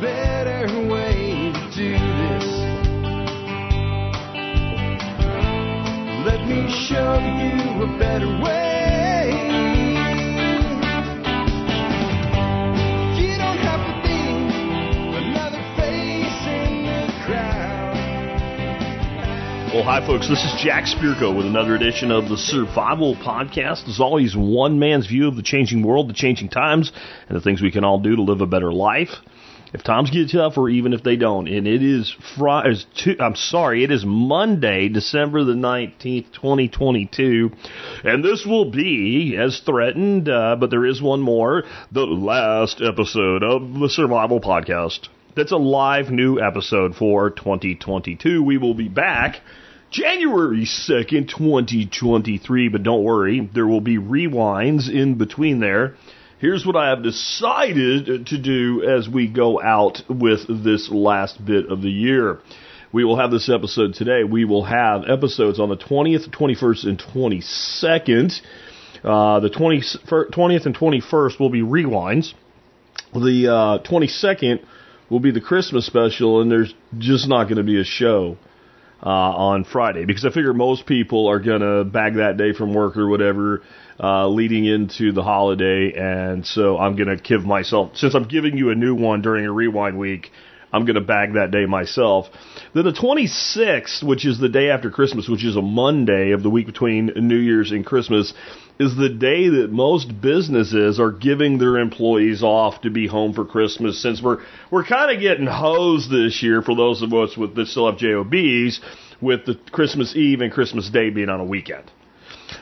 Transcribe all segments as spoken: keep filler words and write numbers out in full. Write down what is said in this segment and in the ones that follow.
better way to do this. Let me show you a better way. You don't have to be another face in the crowd. Well, hi, folks. This is Jack Spierko with another edition of the Survival Podcast. As always, one man's view of the changing world, the changing times, and the things we can all do to live a better life. If times get tough, or even if they don't, and it is Friday, I'm sorry, it is Monday, December the nineteenth, twenty twenty-two, and this will be, as threatened, uh, but there is one more, the last episode of the Survival Podcast. That's a live new episode for twenty twenty-two. We will be back January second, twenty twenty-three, but don't worry, there will be rewinds in between there. Here's what I have decided to do as we go out with this last bit of the year. We will have this episode today. We will have episodes on the twentieth, twenty-first, and twenty-second. Uh, the twentieth and twenty-first will be rewinds. The uh, twenty-second will be the Christmas special, and there's just not going to be a show uh, on Friday, because I figure most people are going to bag that day from work or whatever, Uh, leading into the holiday, and so I'm going to give myself, since I'm giving you a new one during a rewind week, I'm going to bag that day myself. Then the twenty-sixth, which is the day after Christmas, which is a Monday of the week between New Year's and Christmas, is the day that most businesses are giving their employees off to be home for Christmas, since we're we're kind of getting hosed this year for those of us with, that still have J O Bs, with the Christmas Eve and Christmas Day being on a weekend.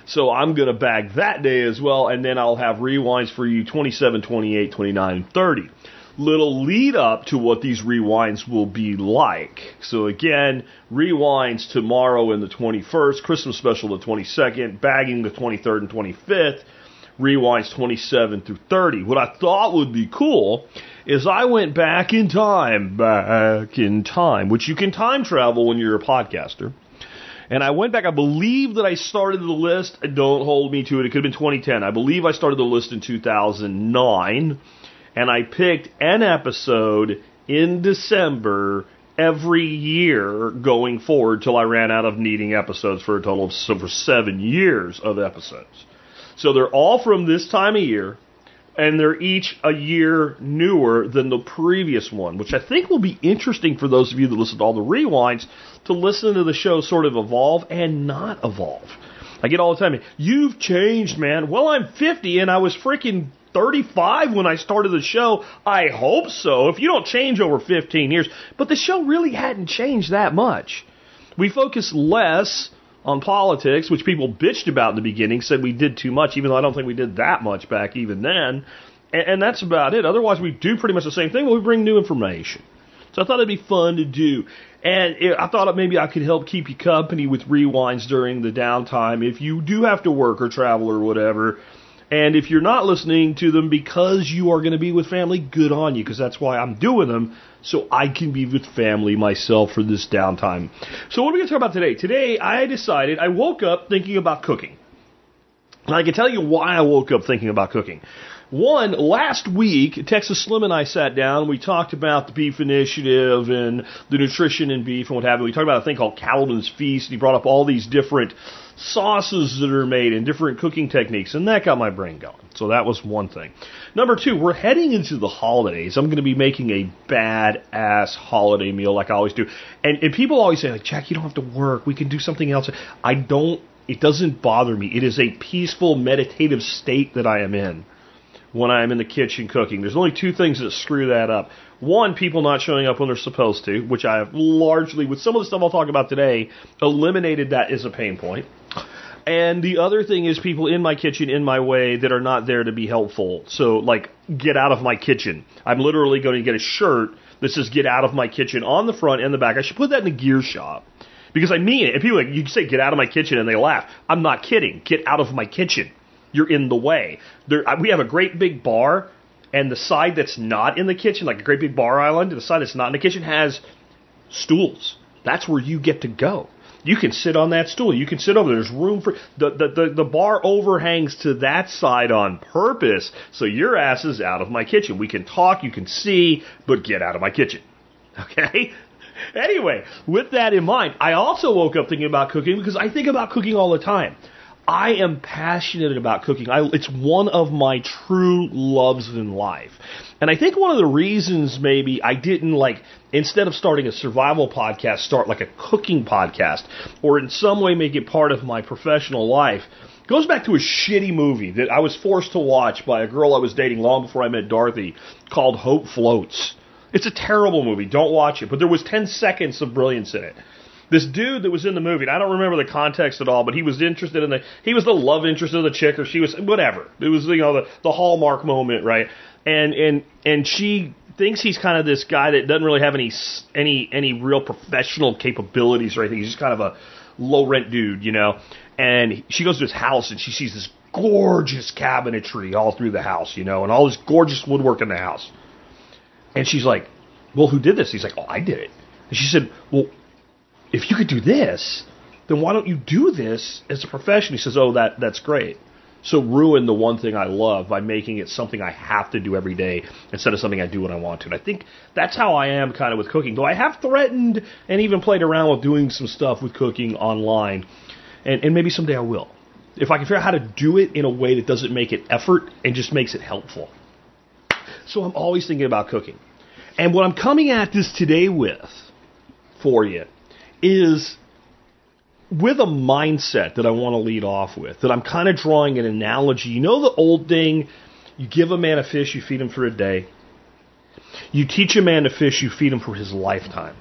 So I'm going to bag that day as well, and then I'll have rewinds for you twenty-seven, twenty-eight, twenty-nine, and thirty. Little lead up to what these rewinds will be like. So again, rewinds tomorrow and the twenty-first, Christmas special the twenty-second, bagging the twenty-third and twenty-fifth, rewinds twenty-seven through thirty. What I thought would be cool is I went back in time, back in time, which you can time travel when you're a podcaster. And I went back, I believe that I started the list, don't hold me to it, it could have been twenty ten. I believe I started the list in two thousand nine, and I picked an episode in December every year going forward till I ran out of needing episodes for a total of so for seven years of episodes. So they're all from this time of year, and they're each a year newer than the previous one, which I think will be interesting for those of you that listen to all the rewinds, to listen to the show sort of evolve and not evolve. I get all the time, you've changed, man. Well, I'm fifty, and I was freaking thirty-five when I started the show. I hope so, if you don't change over fifteen years. But the show really hadn't changed that much. We focus less on politics, which people bitched about in the beginning, said we did too much, even though I don't think we did that much back even then. And, and that's about it. Otherwise, we do pretty much the same thing, but we bring new information. So I thought it'd be fun to do. And it, I thought maybe I could help keep you company with rewinds during the downtime if you do have to work or travel or whatever. And if you're not listening to them because you are going to be with family, good on you, because that's why I'm doing them, so I can be with family myself for this downtime. So what are we going to talk about today? Today, I decided, I woke up thinking about cooking. And I can tell you why I woke up thinking about cooking. One, last week, Texas Slim and I sat down, and we talked about the Beef Initiative and the nutrition in beef and what have you. We talked about a thing called Calvin's Feast, and he brought up all these different sauces that are made and different cooking techniques, and that got my brain going. So that was one thing. Number two, we're heading into the holidays. I'm going to be making a badass holiday meal like I always do. And, and people always say, like, Jack, you don't have to work. We can do something else. I don't. It doesn't bother me. It is a peaceful, meditative state that I am in when I'm in the kitchen cooking. There's only two things that screw that up. One, people not showing up when they're supposed to, which I have largely, with some of the stuff I'll talk about today, eliminated that as a pain point. And the other thing is people in my kitchen, in my way, that are not there to be helpful. So, like, get out of my kitchen. I'm literally going to get a shirt that says get out of my kitchen on the front and the back. I should put that in a gear shop, because I mean it. If people, like, you say get out of my kitchen and they laugh, I'm not kidding. Get out of my kitchen. You're in the way. There, we have a great big bar, and the side that's not in the kitchen, like a great big bar island, the side that's not in the kitchen has stools. That's where you get to go. You can sit on that stool. You can sit over there. There's room for the, the, the, the bar overhangs to that side on purpose. So your ass is out of my kitchen. We can talk, you can see, but get out of my kitchen. Okay? Anyway, with that in mind, I also woke up thinking about cooking because I think about cooking all the time. I am passionate about cooking. I, it's one of my true loves in life. And I think one of the reasons maybe I didn't, like, instead of starting a survival podcast, start like a cooking podcast or in some way make it part of my professional life goes back to a shitty movie that I was forced to watch by a girl I was dating long before I met Dorothy called Hope Floats. It's a terrible movie. Don't watch it. But there was ten seconds of brilliance in it. This dude that was in the movie, and I don't remember the context at all, but he was interested in the, he was the love interest of the chick, or she was, whatever. It was, you know, the, the hallmark moment, right? And, and, and she thinks he's kind of this guy that doesn't really have any, any, any real professional capabilities or anything. He's just kind of a low rent dude, you know? And she goes to his house and she sees this gorgeous cabinetry all through the house, you know, and all this gorgeous woodwork in the house. And she's like, well, who did this? He's like, oh, I did it. And she said, well, if you could do this, then why don't you do this as a profession? He says, oh, that that's great. So ruin the one thing I love by making it something I have to do every day instead of something I do when I want to. And I think that's how I am kind of with cooking, though I have threatened and even played around with doing some stuff with cooking online. And, and maybe someday I will. If I can figure out how to do it in a way that doesn't make it effort and just makes it helpful. So I'm always thinking about cooking. And what I'm coming at this today with for you is with a mindset that I want to lead off with, that I'm kind of drawing an analogy. You know the old thing, you give a man a fish, you feed him for a day. You teach a man to fish, you feed him for his lifetime.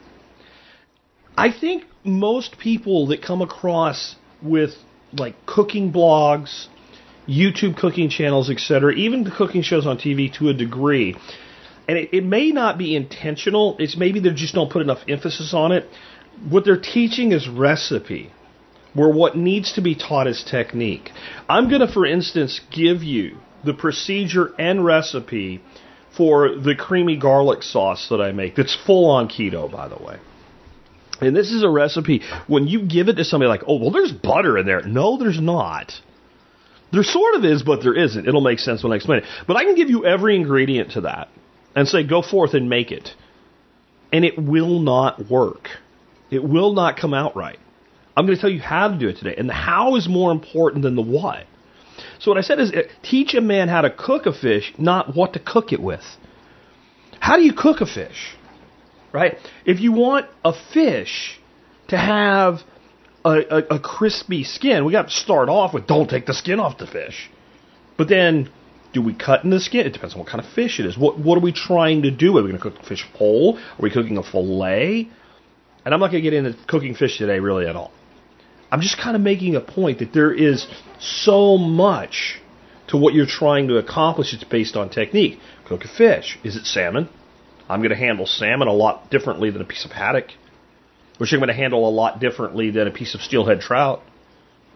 I think most people that come across with like cooking blogs, YouTube cooking channels, et cetera, even the cooking shows on T V to a degree, and it, it may not be intentional. It's maybe they just don't put enough emphasis on it. What they're teaching is recipe, where what needs to be taught is technique. I'm going to, for instance, give you the procedure and recipe for the creamy garlic sauce that I make that's full on keto, by the way. And this is a recipe, when you give it to somebody like, oh, well, there's butter in there. No, there's not. There sort of is, but there isn't. It'll make sense when I explain it. But I can give you every ingredient to that and say, go forth and make it. And it will not work. It will not come out right. I'm going to tell you how to do it today. And the how is more important than the what. So what I said is teach a man how to cook a fish, not what to cook it with. How do you cook a fish? Right? If you want a fish to have A, a, a crispy skin, we got to start off with don't take the skin off the fish. But then, do we cut in the skin? It depends on what kind of fish it is. What what are we trying to do? Are we going to cook the fish whole? Are we cooking a fillet? And I'm not going to get into cooking fish today really at all. I'm just kind of making a point that there is so much to what you're trying to accomplish. It's based on technique. Cook a fish. Is it salmon? I'm going to handle salmon a lot differently than a piece of haddock, which I'm going to handle a lot differently than a piece of steelhead trout,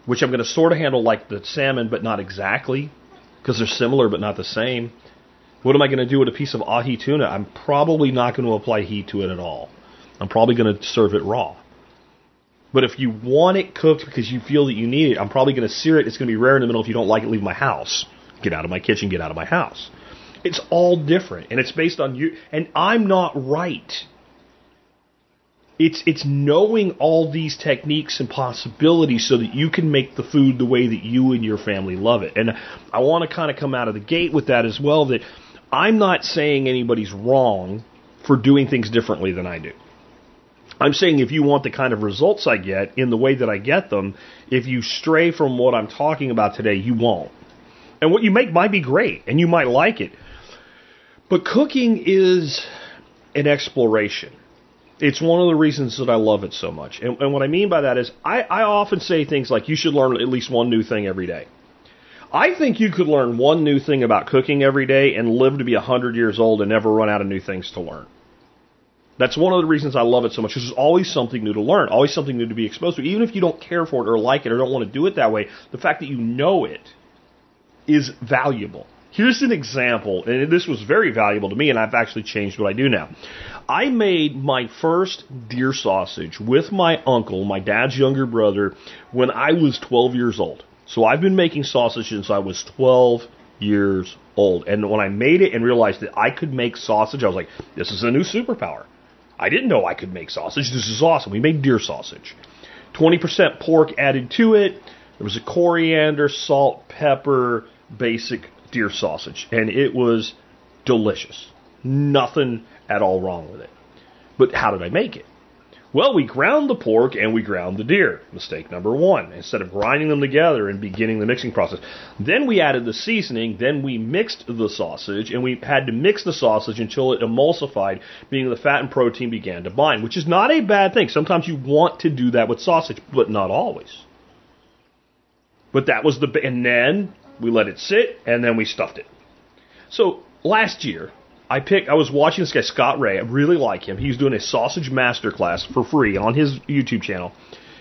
which I'm going to sort of handle like the salmon, but not exactly, because they're similar but not the same. What am I going to do with a piece of ahi tuna? I'm probably not going to apply heat to it at all. I'm probably going to serve it raw. But if you want it cooked because you feel that you need it, I'm probably going to sear it. It's going to be rare in the middle. If you don't like it, leave my house. Get out of my kitchen. Get out of my house. It's all different, and it's based on you. And I'm not right. It's it's knowing all these techniques and possibilities so that you can make the food the way that you and your family love it. And I want to kind of come out of the gate with that as well, that I'm not saying anybody's wrong for doing things differently than I do. I'm saying if you want the kind of results I get in the way that I get them, if you stray from what I'm talking about today, you won't. And what you make might be great, and you might like it. But cooking is an exploration. It's one of the reasons that I love it so much. And, and what I mean by that is I, I often say things like you should learn at least one new thing every day. I think you could learn one new thing about cooking every day and live to be one hundred years old and never run out of new things to learn. That's one of the reasons I love it so much, because there's always something new to learn, always something new to be exposed to. Even if you don't care for it or like it or don't want to do it that way, the fact that you know it is valuable. Here's an example, and this was very valuable to me, and I've actually changed what I do now. I made my first deer sausage with my uncle, my dad's younger brother, when I was twelve years old. So I've been making sausage since I was twelve years old. And when I made it and realized that I could make sausage, I was like, this is a new superpower. I didn't know I could make sausage. This is awesome. We made deer sausage. twenty percent pork added to it. There was a coriander, salt, pepper, basic deer sausage, and it was delicious. Nothing at all wrong with it. But how did I make it? Well, we ground the pork and we ground the deer. Mistake number one. Instead of grinding them together and beginning the mixing process. Then we added the seasoning, then we mixed the sausage, and we had to mix the sausage until it emulsified, meaning the fat and protein began to bind, which is not a bad thing. Sometimes you want to do that with sausage, but not always. But that was the... And then... we let it sit, and then we stuffed it. So last year, I picked. I was watching this guy, Scott Ray. I really like him. He was doing a sausage masterclass for free on his YouTube channel.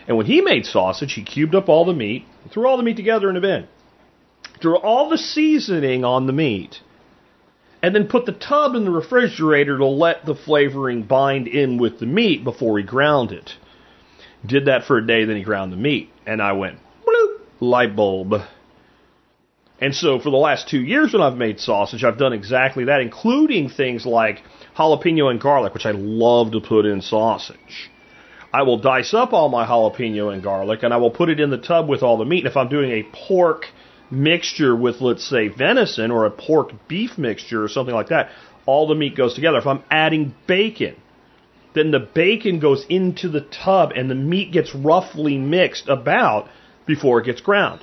And when he made sausage, he cubed up all the meat, threw all the meat together in a bin, threw all the seasoning on the meat, and then put the tub in the refrigerator to let the flavoring bind in with the meat before he ground it. Did that for a day, then he ground the meat. And I went, bloop, light bulb. And so for the last two years when I've made sausage, I've done exactly that, including things like jalapeno and garlic, which I love to put in sausage. I will dice up all my jalapeno and garlic, and I will put it in the tub with all the meat. And if I'm doing a pork mixture with, let's say, venison or a pork beef mixture or something like that, all the meat goes together. If I'm adding bacon, then the bacon goes into the tub, and the meat gets roughly mixed about before it gets ground.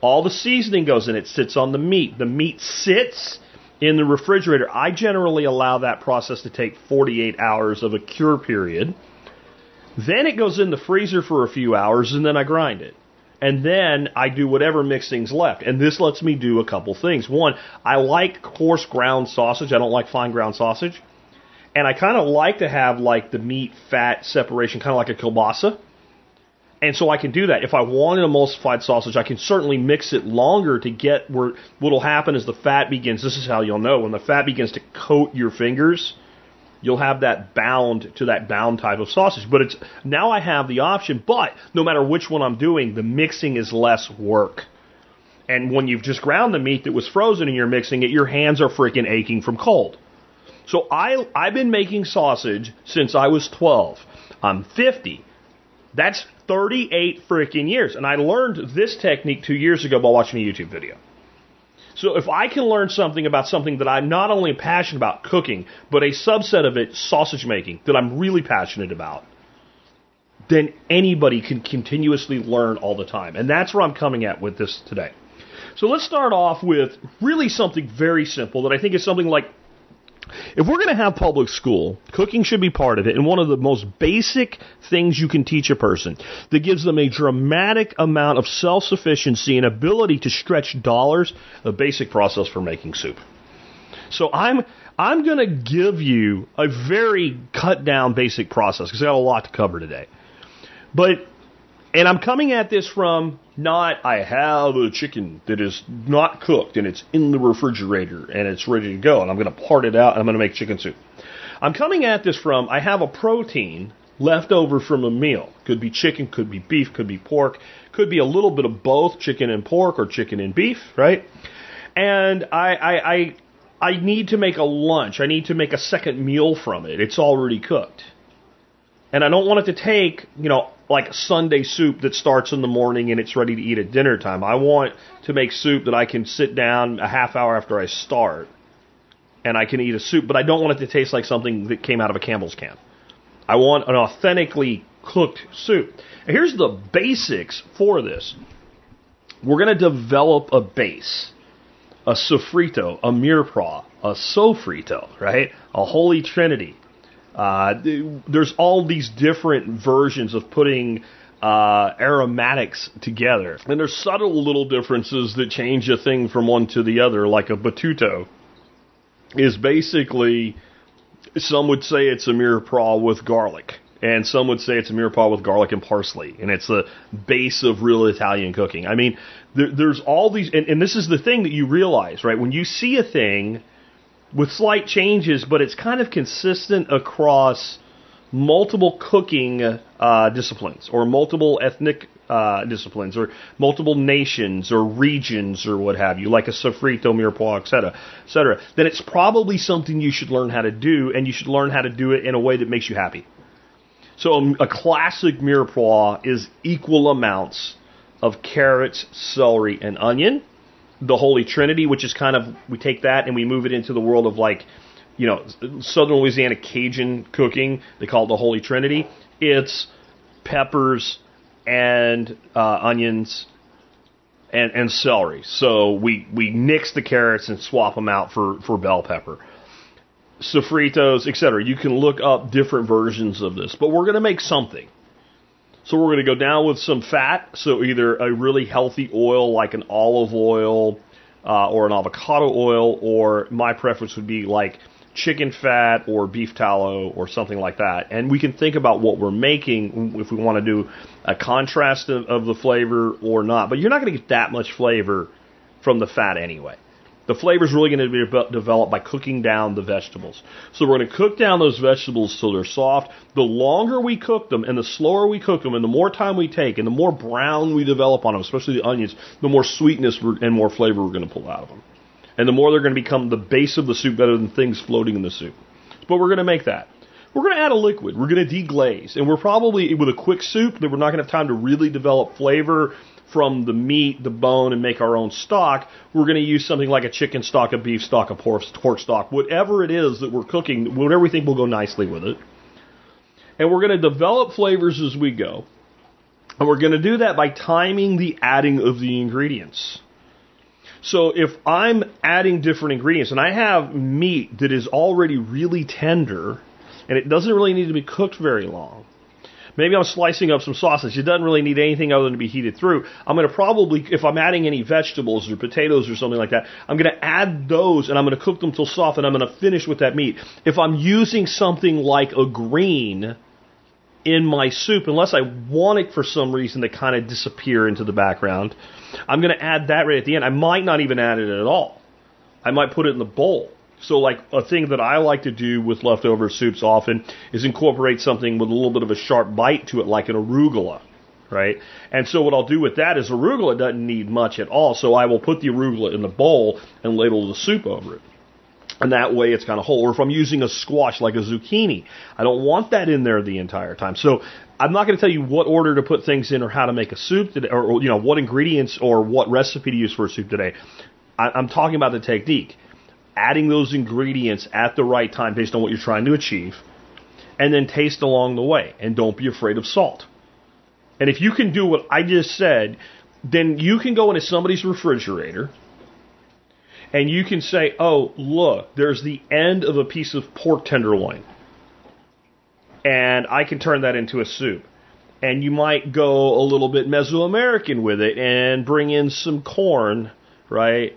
All the seasoning goes in. It sits on the meat. The meat sits in the refrigerator. I generally allow that process to take forty-eight hours of a cure period. Then it goes in the freezer for a few hours, and then I grind it. And then I do whatever mixing's left. And this lets me do a couple things. One, I like coarse ground sausage. I don't like fine ground sausage. And I kind of like to have like the meat-fat separation, kind of like a kielbasa. And so I can do that. If I want an emulsified sausage, I can certainly mix it longer to get where what'll happen is the fat begins. This is how you'll know. When the fat begins to coat your fingers, you'll have that bound to that bound type of sausage. But it's now I have the option, but no matter which one I'm doing, the mixing is less work. And when you've just ground the meat that was frozen and you're mixing it, your hands are freaking aching from cold. So I, I've been making sausage since I was twelve. I'm fifty. That's thirty-eight freaking years. And I learned this technique two years ago by watching a YouTube video. So if I can learn something about something that I'm not only passionate about cooking, but a subset of it, sausage making, that I'm really passionate about, then anybody can continuously learn all the time. And that's where I'm coming at with this today. So let's start off with really something very simple that I think is something like, if we're going to have public school, cooking should be part of it, and one of the most basic things you can teach a person that gives them a dramatic amount of self-sufficiency and ability to stretch dollars, the basic process for making soup. So I'm I'm going to give you a very cut-down basic process, because I've got a lot to cover today. But, and I'm coming at this from not, I have a chicken that is not cooked and it's in the refrigerator and it's ready to go and I'm going to part it out and I'm going to make chicken soup. I'm coming at this from, I have a protein left over from a meal. Could be chicken, could be beef, could be pork, could be a little bit of both, chicken and pork or chicken and beef, right? And I, I, I, I need to make a lunch. I need to make a second meal from it. It's already cooked. And I don't want it to take, you know, like Sunday soup that starts in the morning and it's ready to eat at dinner time. I want to make soup that I can sit down a half hour after I start and I can eat a soup, but I don't want it to taste like something that came out of a Campbell's can. I want an authentically cooked soup. And here's the basics for this. We're going to develop a base, a sofrito, a mirepoix, a sofrito, right? A holy trinity. Uh, there's all these different versions of putting uh, aromatics together. And there's subtle little differences that change a thing from one to the other, like a battuto is basically, some would say it's a mirepoix with garlic. And some would say it's a mirepoix with garlic and parsley, and it's the base of real Italian cooking. I mean, there, there's all these, and, and this is the thing that you realize, right? When you see a thing with slight changes, but it's kind of consistent across multiple cooking uh, disciplines, or multiple ethnic uh, disciplines, or multiple nations, or regions, or what have you, like a sofrito, mirepoix, et cetera, et cetera, then it's probably something you should learn how to do, and you should learn how to do it in a way that makes you happy. So a classic mirepoix is equal amounts of carrots, celery, and onion. The Holy Trinity, which is kind of, we take that and we move it into the world of, like, you know, Southern Louisiana Cajun cooking. They call it the Holy Trinity. It's peppers and uh, onions and, and celery. So we, we nix the carrots and swap them out for, for bell pepper. Sofritos, et cetera. You can look up different versions of this, but we're going to make something. So we're going to go down with some fat, so either a really healthy oil like an olive oil uh, or an avocado oil, or my preference would be like chicken fat or beef tallow or something like that. And we can think about what we're making if we want to do a contrast of, of the flavor or not. But you're not going to get that much flavor from the fat anyway. The flavor is really going to be developed by cooking down the vegetables. So we're going to cook down those vegetables so they're soft. The longer we cook them and the slower we cook them and the more time we take and the more brown we develop on them, especially the onions, the more sweetness and more flavor we're going to pull out of them. And the more they're going to become the base of the soup, better than things floating in the soup. But we're going to make that. We're going to add a liquid. We're going to deglaze. And we're probably, with a quick soup, that we're not going to have time to really develop flavor from the meat, the bone, and make our own stock. We're going to use something like a chicken stock, a beef stock, a pork stock, whatever it is that we're cooking, whatever we think will go nicely with it. And we're going to develop flavors as we go. And we're going to do that by timing the adding of the ingredients. So if I'm adding different ingredients, and I have meat that is already really tender, and it doesn't really need to be cooked very long, maybe I'm slicing up some sausage. It doesn't really need anything other than to be heated through. I'm going to probably, if I'm adding any vegetables or potatoes or something like that, I'm going to add those and I'm going to cook them till soft and I'm going to finish with that meat. If I'm using something like a green in my soup, unless I want it for some reason to kind of disappear into the background, I'm going to add that right at the end. I might not even add it at all. I might put it in the bowl. So, like, a thing that I like to do with leftover soups often is incorporate something with a little bit of a sharp bite to it, like an arugula, right? And so what I'll do with that is arugula doesn't need much at all, so I will put the arugula in the bowl and ladle the soup over it. And that way it's kind of whole. Or if I'm using a squash, like a zucchini, I don't want that in there the entire time. So I'm not going to tell you what order to put things in or how to make a soup today, or, you know, what ingredients or what recipe to use for a soup today. I, I'm talking about the technique. Adding those ingredients at the right time based on what you're trying to achieve, and then taste along the way, and don't be afraid of salt. And if you can do what I just said, then you can go into somebody's refrigerator, and you can say, oh, look, there's the end of a piece of pork tenderloin, and I can turn that into a soup. And you might go a little bit Mesoamerican with it, and bring in some corn, right?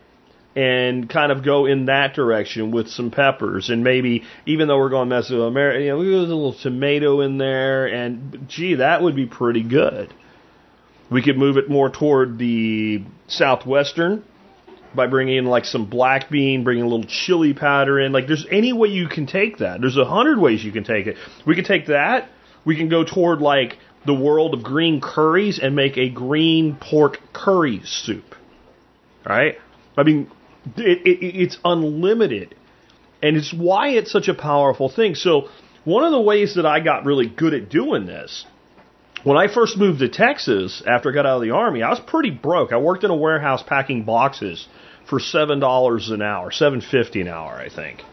And kind of go in that direction with some peppers, and maybe, even though we're going Mesoamerican, you know, we got a little tomato in there, and gee, that would be pretty good. We could move it more toward the southwestern by bringing in like some black bean, bringing a little chili powder in. Like, there's any way you can take that. There's a hundred ways you can take it. We can take that. We can go toward like the world of green curries and make a green pork curry soup. Right? I mean, It, it, it's unlimited, and it's why it's such a powerful thing. So one of the ways that I got really good at doing this, when I first moved to Texas after I got out of the Army, I was pretty broke. I worked in a warehouse packing boxes for seven dollars an hour, seven fifty an hour, I think.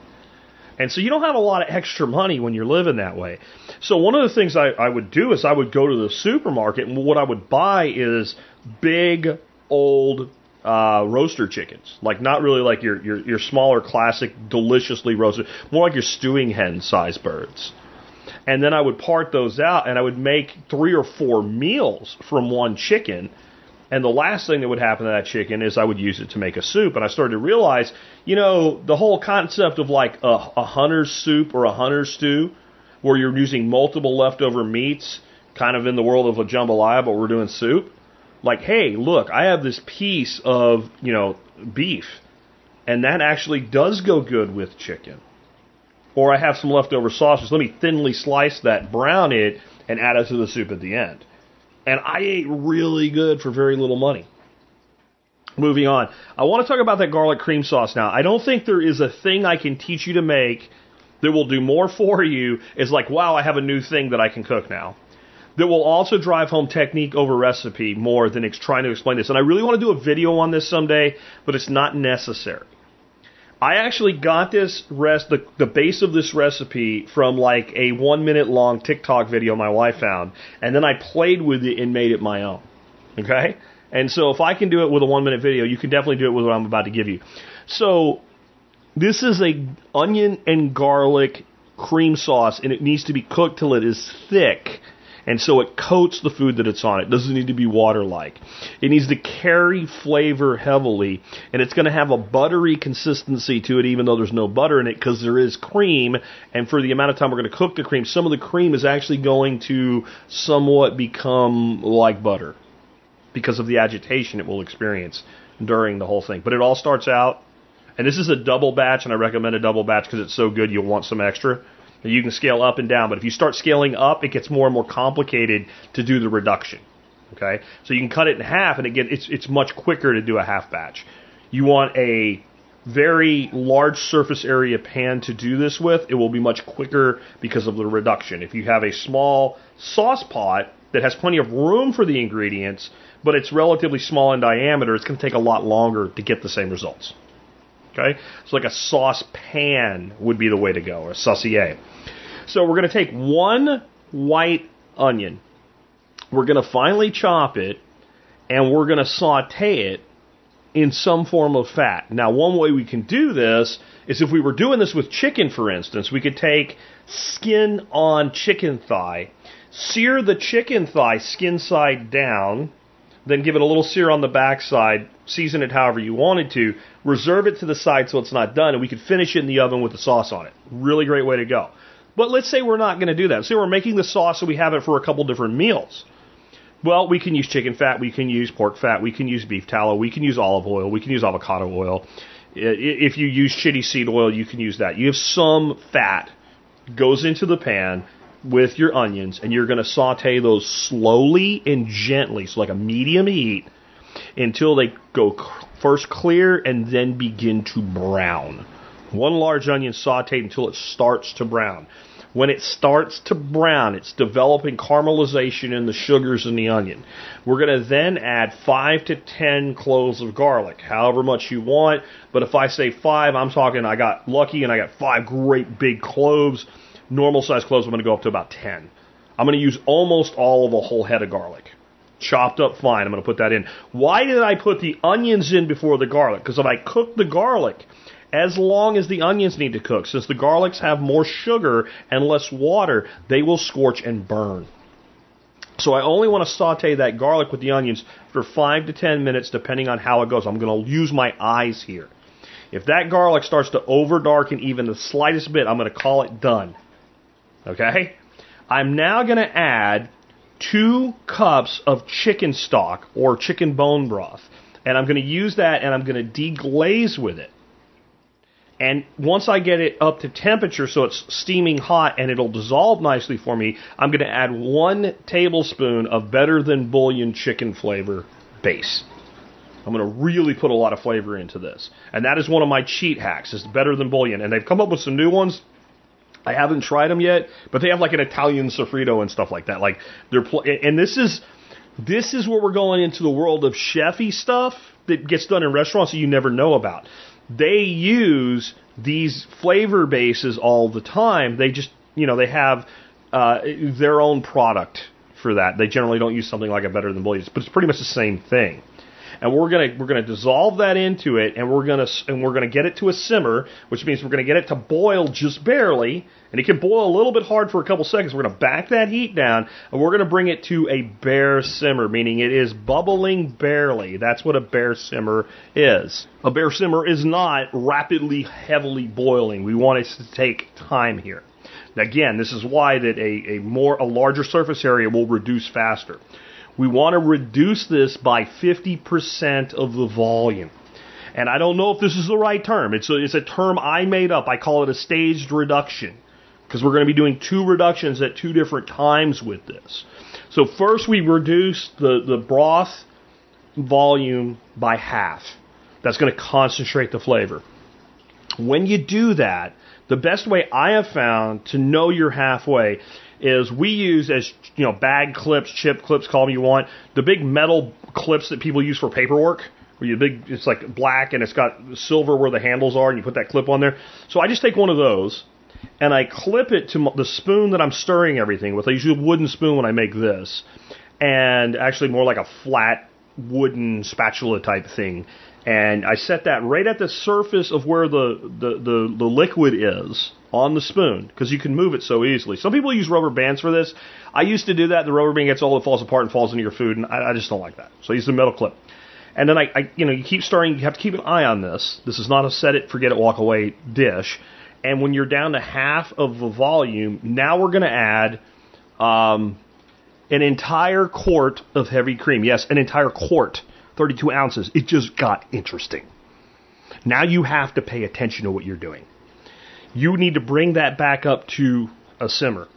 And so you don't have a lot of extra money when you're living that way. So one of the things I, I would do is I would go to the supermarket, and what I would buy is big, old Uh, roaster chickens, like not really like your, your your smaller classic deliciously roasted, more like your stewing hen sized birds. And then I would part those out and I would make three or four meals from one chicken, and the last thing that would happen to that chicken is I would use it to make a soup. And I started to realize, you know, the whole concept of like a, a hunter's soup or a hunter's stew, where you're using multiple leftover meats, kind of in the world of a jambalaya, but we're doing soup. Like, hey, look, I have this piece of, you know, beef, and that actually does go good with chicken. Or I have some leftover sausage. Let me thinly slice that, brown it, and add it to the soup at the end. And I ate really good for very little money. Moving on. I want to talk about that garlic cream sauce now. I don't think there is a thing I can teach you to make that will do more for you. It's like, wow, I have a new thing that I can cook now. That will also drive home technique over recipe more than ex- trying to explain this. And I really want to do a video on this someday, but it's not necessary. I actually got this rest, the, the base of this recipe from like a one minute long TikTok video my wife found, and then I played with it and made it my own. Okay? And so if I can do it with a one minute video, you can definitely do it with what I'm about to give you. So this is a onion and garlic cream sauce, and it needs to be cooked till it is thick. And so it coats the food that it's on. It doesn't need to be water-like. It needs to carry flavor heavily, and it's going to have a buttery consistency to it, even though there's no butter in it, because there is cream. And for the amount of time we're going to cook the cream, some of the cream is actually going to somewhat become like butter because of the agitation it will experience during the whole thing. But it all starts out, and this is a double batch, and I recommend a double batch because it's so good you'll want some extra. You can scale up and down, but if you start scaling up, it gets more and more complicated to do the reduction. Okay, so you can cut it in half, and it gets, it's it's much quicker to do a half batch. You want a very large surface area pan to do this with. It will be much quicker because of the reduction. If you have a small sauce pot that has plenty of room for the ingredients, but it's relatively small in diameter, it's going to take a lot longer to get the same results. Okay? So like a saucepan would be the way to go, or a saucier. So we're going to take one white onion. We're going to finely chop it, and we're going to saute it in some form of fat. Now, one way we can do this is if we were doing this with chicken, for instance, we could take skin on chicken thigh, sear the chicken thigh skin side down, then give it a little sear on the back side, season it however you wanted to, reserve it to the side so it's not done, and we could finish it in the oven with the sauce on it. Really great way to go. But let's say we're not going to do that. Say we're making the sauce and we have it for a couple different meals. Well, we can use chicken fat, we can use pork fat, we can use beef tallow, we can use olive oil, we can use avocado oil. If you use shitty seed oil, you can use that. You have some fat goes into the pan with your onions, and you're going to saute those slowly and gently, so like a medium heat, until they go first clear and then begin to brown. One large onion sauteed until it starts to brown. When it starts to brown, it's developing caramelization in the sugars in the onion. We're going to then add five to ten cloves of garlic, however much you want. But if I say five, I'm talking I got lucky and I got five great big cloves. Normal size cloves, I'm going to go up to about ten. I'm going to use almost all of a whole head of garlic. Chopped up fine, I'm going to put that in. Why did I put the onions in before the garlic? Because if I cook the garlic as long as the onions need to cook, since the garlics have more sugar and less water, they will scorch and burn. So I only want to saute that garlic with the onions for five to ten minutes, depending on how it goes. I'm going to use my eyes here. If that garlic starts to over-darken even the slightest bit, I'm going to call it done. Okay? I'm now going to add two cups of chicken stock or chicken bone broth. And I'm going to use that, and I'm going to deglaze with it. And once I get it up to temperature so it's steaming hot and it'll dissolve nicely for me, I'm going to add one tablespoon of Better Than Bouillon chicken flavor base. I'm going to really put a lot of flavor into this. And that is one of my cheat hacks, is Better Than Bouillon. And they've come up with some new ones. I haven't tried them yet, but they have like an Italian sofrito and stuff like that. Like they're pl- and this is this is where we're going into the world of chefy stuff that gets done in restaurants that you never know about. They use these flavor bases all the time. They just, you know, they have uh, their own product for that. They generally don't use something like a Better Than Bouillon, but it's pretty much the same thing. and we're gonna we're gonna dissolve that into it, and we're gonna and we're gonna get it to a simmer, which means we're gonna get it to boil just barely, and it can boil a little bit hard for a couple seconds. We're gonna back that heat down, and we're gonna bring it to a bare simmer, meaning it is bubbling barely. That's what a bare simmer is. A bare simmer is not rapidly, heavily boiling. We want it to take time here. Again, this is why that a, a more a larger surface area will reduce faster. We want to reduce this by fifty percent of the volume. And I don't know if this is the right term. It's a, it's a term I made up. I call it a staged reduction, because we're going to be doing two reductions at two different times with this. So first we reduce the, the broth volume by half. That's going to concentrate the flavor. When you do that, the best way I have found to know you're halfway is we use as, you know, bag clips, chip clips, call them you want, the big metal clips that people use for paperwork. Where you big, it's like black and it's got silver where the handles are, and you put that clip on there. So I just take one of those and I clip it to the spoon that I'm stirring everything with. I use a wooden spoon when I make this, and actually more like a flat wooden spatula type thing. And I set that right at the surface of where the, the, the, the liquid is on the spoon, because you can move it so easily. Some people use rubber bands for this. I used to do that. The rubber band gets all that falls apart and falls into your food, and I, I just don't like that. So I use the metal clip. And then I, I, you know, you keep stirring. You have to keep an eye on this. This is not a set it, forget it, walk away dish. And when you're down to half of the volume, now we're going to add um, an entire quart of heavy cream. Yes, an entire quart. thirty-two ounces, it just got interesting. Now you have to pay attention to what you're doing. You need to bring that back up to a simmer.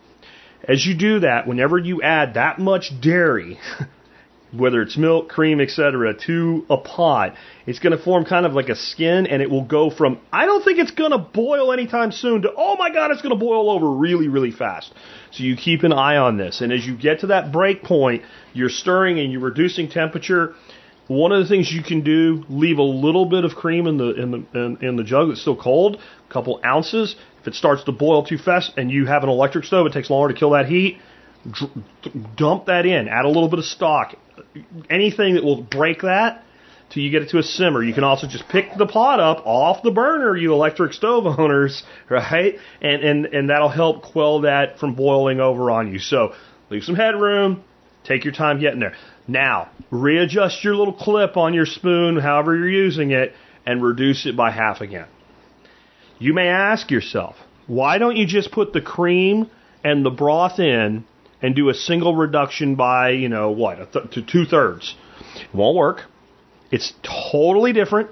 As you do that, whenever you add that much dairy, whether it's milk, cream, et cetera, to a pot, it's going to form kind of like a skin, and it will go from, I don't think it's going to boil anytime soon, to, oh my God, it's going to boil over really, really fast. So you keep an eye on this. And as you get to that break point, you're stirring and you're reducing temperature. One of the things you can do, leave a little bit of cream in the in the in, in the jug that's still cold, a couple ounces. If it starts to boil too fast and you have an electric stove, it takes longer to kill that heat, dr- dump that in, add a little bit of stock, anything that will break that till you get it to a simmer. You can also just pick the pot up off the burner, you electric stove owners, right? And and, and that'll help quell that from boiling over on you. So leave some headroom, take your time getting there. Now, readjust your little clip on your spoon, however you're using it, and reduce it by half again. You may ask yourself, why don't you just put the cream and the broth in and do a single reduction by, you know, what, a th- to two-thirds? It won't work. It's totally different.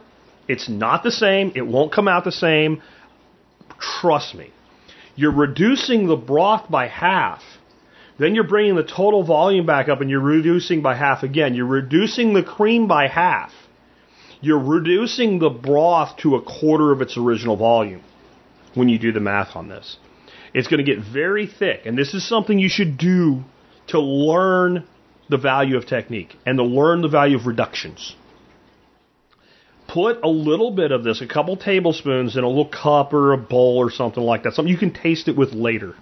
It's not the same. It won't come out the same. Trust me. You're reducing the broth by half. Then you're bringing the total volume back up and you're reducing by half again. You're reducing the cream by half. You're reducing the broth to a quarter of its original volume when you do the math on this. It's going to get very thick, and this is something you should do to learn the value of technique and to learn the value of reductions. Put a little bit of this, a couple tablespoons, in a little cup or a bowl or something like that, something you can taste it with later,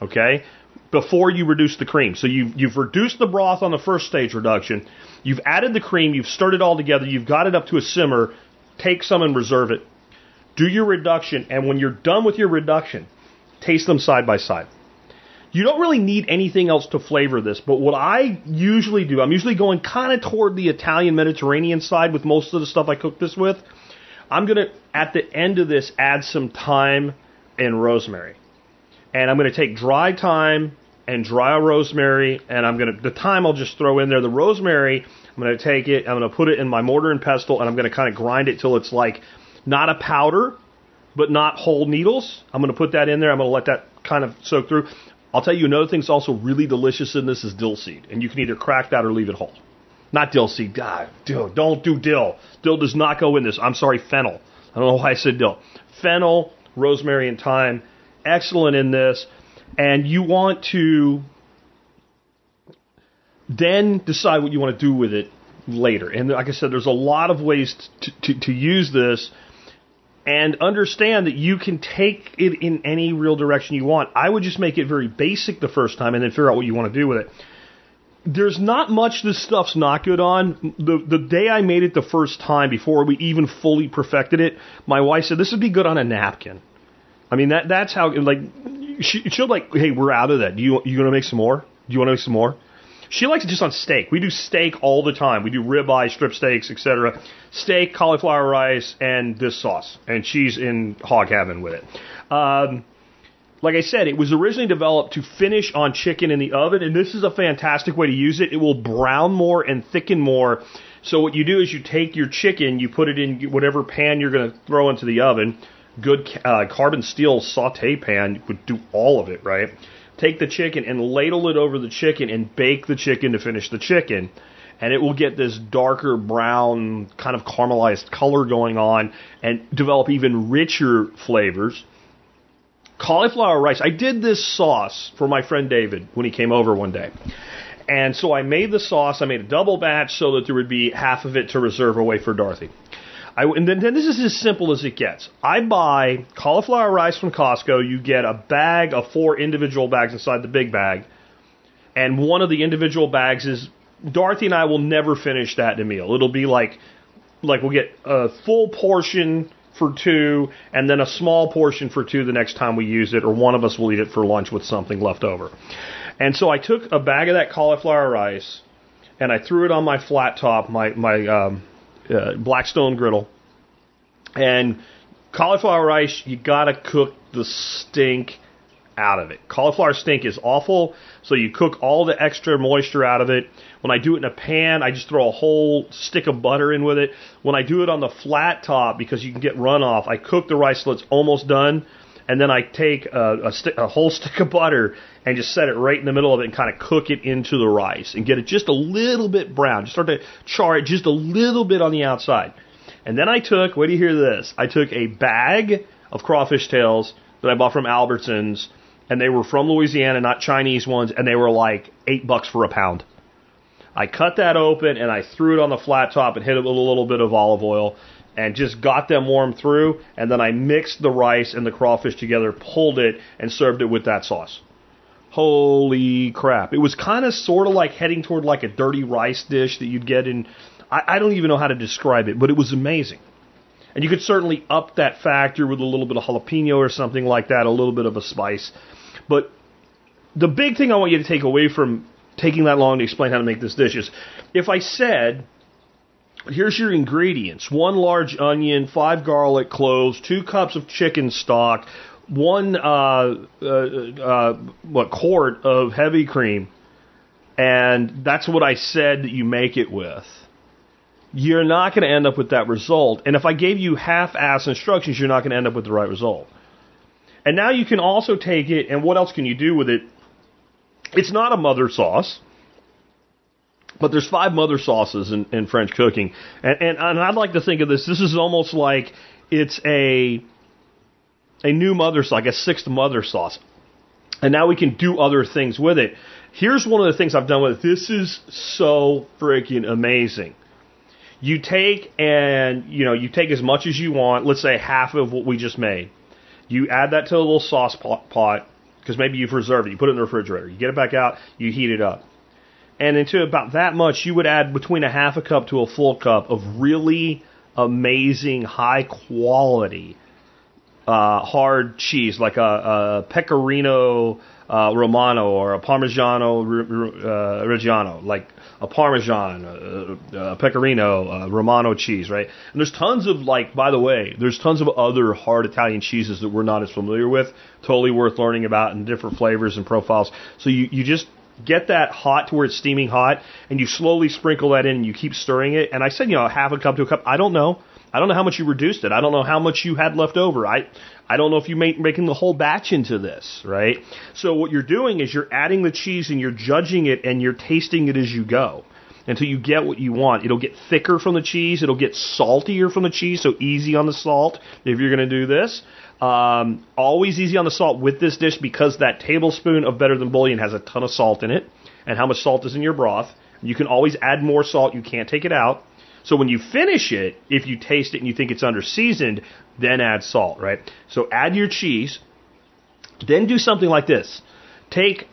okay? Before you reduce the cream. So you've, you've reduced the broth on the first stage reduction. You've added the cream. You've stirred it all together. You've got it up to a simmer. Take some and reserve it. Do your reduction. And when you're done with your reduction, taste them side by side. You don't really need anything else to flavor this. But what I usually do, I'm usually going kind of toward the Italian Mediterranean side with most of the stuff I cook this with. I'm going to, at the end of this, add some thyme and rosemary. And I'm going to take dry thyme and dry rosemary, and I'm going to, the thyme I'll just throw in there. The rosemary, I'm going to take it, I'm going to put it in my mortar and pestle, and I'm going to kind of grind it till it's like not a powder, but not whole needles. I'm going to put that in there. I'm going to let that kind of soak through. I'll tell you another thing that's also really delicious in this is dill seed, and you can either crack that or leave it whole. Not dill seed. God, dill. Don't do dill. Dill does not go in this. I'm sorry, fennel. I don't know why I said dill. Fennel, rosemary, and thyme. Excellent in this, and you want to then decide what you want to do with it later. And like I said, there's a lot of ways to, to, to use this, and understand that you can take it in any real direction you want. I would just make it very basic the first time and then figure out what you want to do with it. there's not much this stuff's not good on. The the day I made it the first time, before we even fully perfected it, my wife said, this would be good on a napkin. I mean, that that's how, like, she, she'll like, hey, we're out of that. Do you, you want to make some more? Do you want to make some more? She likes it just on steak. We do steak all the time. We do ribeye, strip steaks, et cetera. Steak, cauliflower rice, and this sauce. And she's in hog heaven with it. Um... Like I said, it was originally developed to finish on chicken in the oven, and this is a fantastic way to use it. It will brown more and thicken more. So what you do is you take your chicken, you put it in whatever pan you're going to throw into the oven. Good uh, carbon steel saute pan would do all of it, right? Take the chicken and ladle it over the chicken and bake the chicken to finish the chicken. And it will get this darker brown kind of caramelized color going on and develop even richer flavors. Cauliflower rice. I did this sauce for my friend David when he came over one day. And so I made the sauce. I made a double batch so that there would be half of it to reserve away for Dorothy. I, and then, then this is as simple as it gets. I buy cauliflower rice from Costco. You get a bag of four individual bags inside the big bag. And one of the individual bags is... Dorothy and I will never finish that in a meal. It'll be like... Like we'll get a full portion... for two, and then a small portion for two the next time we use it, or one of us will eat it for lunch with something left over. And so I took a bag of that cauliflower rice, and I threw it on my flat top, my, my um, uh, Blackstone griddle. And cauliflower rice, you gotta cook the stink out of it. Cauliflower stink is awful, so you cook all the extra moisture out of it. When I do it in a pan, I just throw a whole stick of butter in with it. When I do it on the flat top, because you can get runoff, I cook the rice till it's almost done, and then I take a, a, st- a whole stick of butter and just set it right in the middle of it and kind of cook it into the rice and get it just a little bit brown. Just start to char it just a little bit on the outside. And then I took, wait till you hear this, I took a bag of crawfish tails that I bought from Albertsons, and they were from Louisiana, not Chinese ones, and they were like eight bucks for a pound. I cut that open, and I threw it on the flat top and hit it with a little bit of olive oil and just got them warm through, and then I mixed the rice and the crawfish together, pulled it, and served it with that sauce. Holy crap. It was kind of sort of like heading toward like a dirty rice dish that you'd get in. I, I don't even know how to describe it, but it was amazing. And you could certainly up that factor with a little bit of jalapeno or something like that, a little bit of a spice. But the big thing I want you to take away from taking that long to explain how to make this dish is, if I said, here's your ingredients, one large onion, five garlic cloves, two cups of chicken stock, one uh, uh, uh, what, quart of heavy cream, and that's what I said that you make it with, you're not going to end up with that result. And if I gave you half-ass instructions, you're not going to end up with the right result. And now you can also take it, and what else can you do with it? It's not a mother sauce, but there's five mother sauces in, in French cooking. And, and, and I'd like to think of this, this is almost like it's a a new mother sauce, like a sixth mother sauce. And now we can do other things with it. Here's one of the things I've done with it. This is so freaking amazing. You take and, you know, you take as much as you want, let's say half of what we just made. You add that to a little sauce pot, because maybe you've reserved it. You put it in the refrigerator. You get it back out. You heat it up. And into about that much, you would add between a half a cup to a full cup of really amazing, high-quality, uh, hard cheese, like a, a Pecorino uh, Romano or a Parmigiano uh, Reggiano, like a Parmesan, a, a Pecorino, a Romano cheese, right? And there's tons of, like, by the way, there's tons of other hard Italian cheeses that we're not as familiar with, totally worth learning about, and different flavors and profiles. So you, you just get that hot to where it's steaming hot, and you slowly sprinkle that in, and you keep stirring it. And I said, you know, half a cup to a cup. I don't know. I don't know how much you reduced it. I don't know how much you had left over. I I don't know if you're making the whole batch into this, right? So what you're doing is you're adding the cheese and you're judging it and you're tasting it as you go until you get what you want. It'll get thicker from the cheese. It'll get saltier from the cheese, so easy on the salt if you're going to do this. Um, always easy on the salt with this dish because that tablespoon of Better Than Bouillon has a ton of salt in it, and how much salt is in your broth. You can always add more salt. You can't take it out. So when you finish it, if you taste it and you think it's under-seasoned, then add salt, right? So add your cheese. Then do something like this. Take,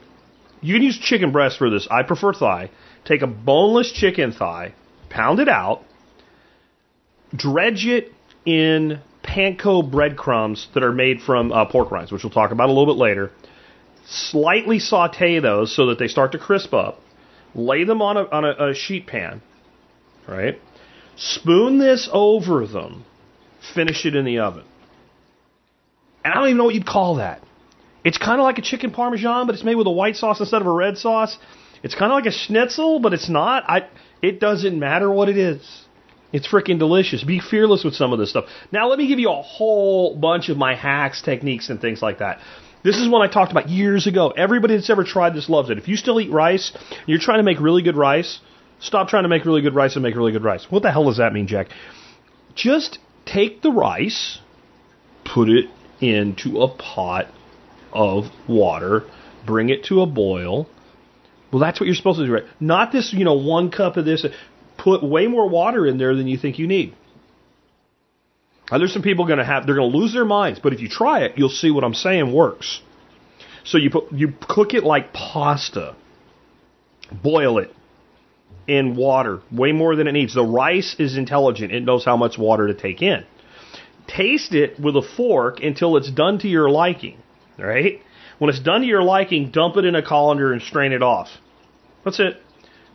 you can use chicken breast for this. I prefer thigh. Take a boneless chicken thigh, pound it out, dredge it in panko breadcrumbs that are made from uh, pork rinds, which we'll talk about a little bit later. Slightly saute those so that they start to crisp up. Lay them on a, on a, a sheet pan, right? Spoon this over them. Finish it in the oven. And I don't even know what you'd call that. It's kind of like a chicken parmesan, but it's made with a white sauce instead of a red sauce. It's kind of like a schnitzel, but it's not. I. It doesn't matter what it is. It's freaking delicious. Be fearless with some of this stuff. Now, let me give you a whole bunch of my hacks, techniques, and things like that. This is one I talked about years ago. Everybody that's ever tried this loves it. If you still eat rice, and you're trying to make really good rice, stop trying to make really good rice and make really good rice. What the hell does that mean, Jack? Just take the rice, put it into a pot of water, bring it to a boil. Well, that's what you're supposed to do, right? Not this, you know, one cup of this. Put way more water in there than you think you need. Now, there's some people going to have, they're going to lose their minds, but if you try it, you'll see what I'm saying works. So you put, you cook it like pasta. Boil it in water, way more than it needs. The rice is intelligent. It knows how much water to take in. Taste it with a fork until it's done to your liking, right? When it's done to your liking, dump it in a colander and strain it off. That's it.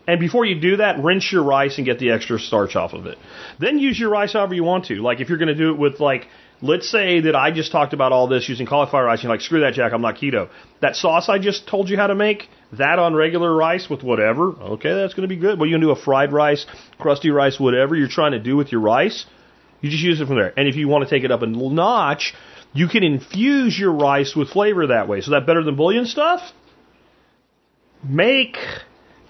And before you do that, rinse your rice and get the extra starch off of it. Then use your rice however you want to. Like if you're going to do it with, like, let's say that I just talked about all this using cauliflower rice. You're like, screw that, Jack, I'm not keto. That sauce I just told you how to make, that on regular rice with whatever, okay, that's going to be good. Well, you can do a fried rice, crusty rice, whatever you're trying to do with your rice. You just use it from there. And if you want to take it up a notch, you can infuse your rice with flavor that way. So that Better Than Bouillon stuff, make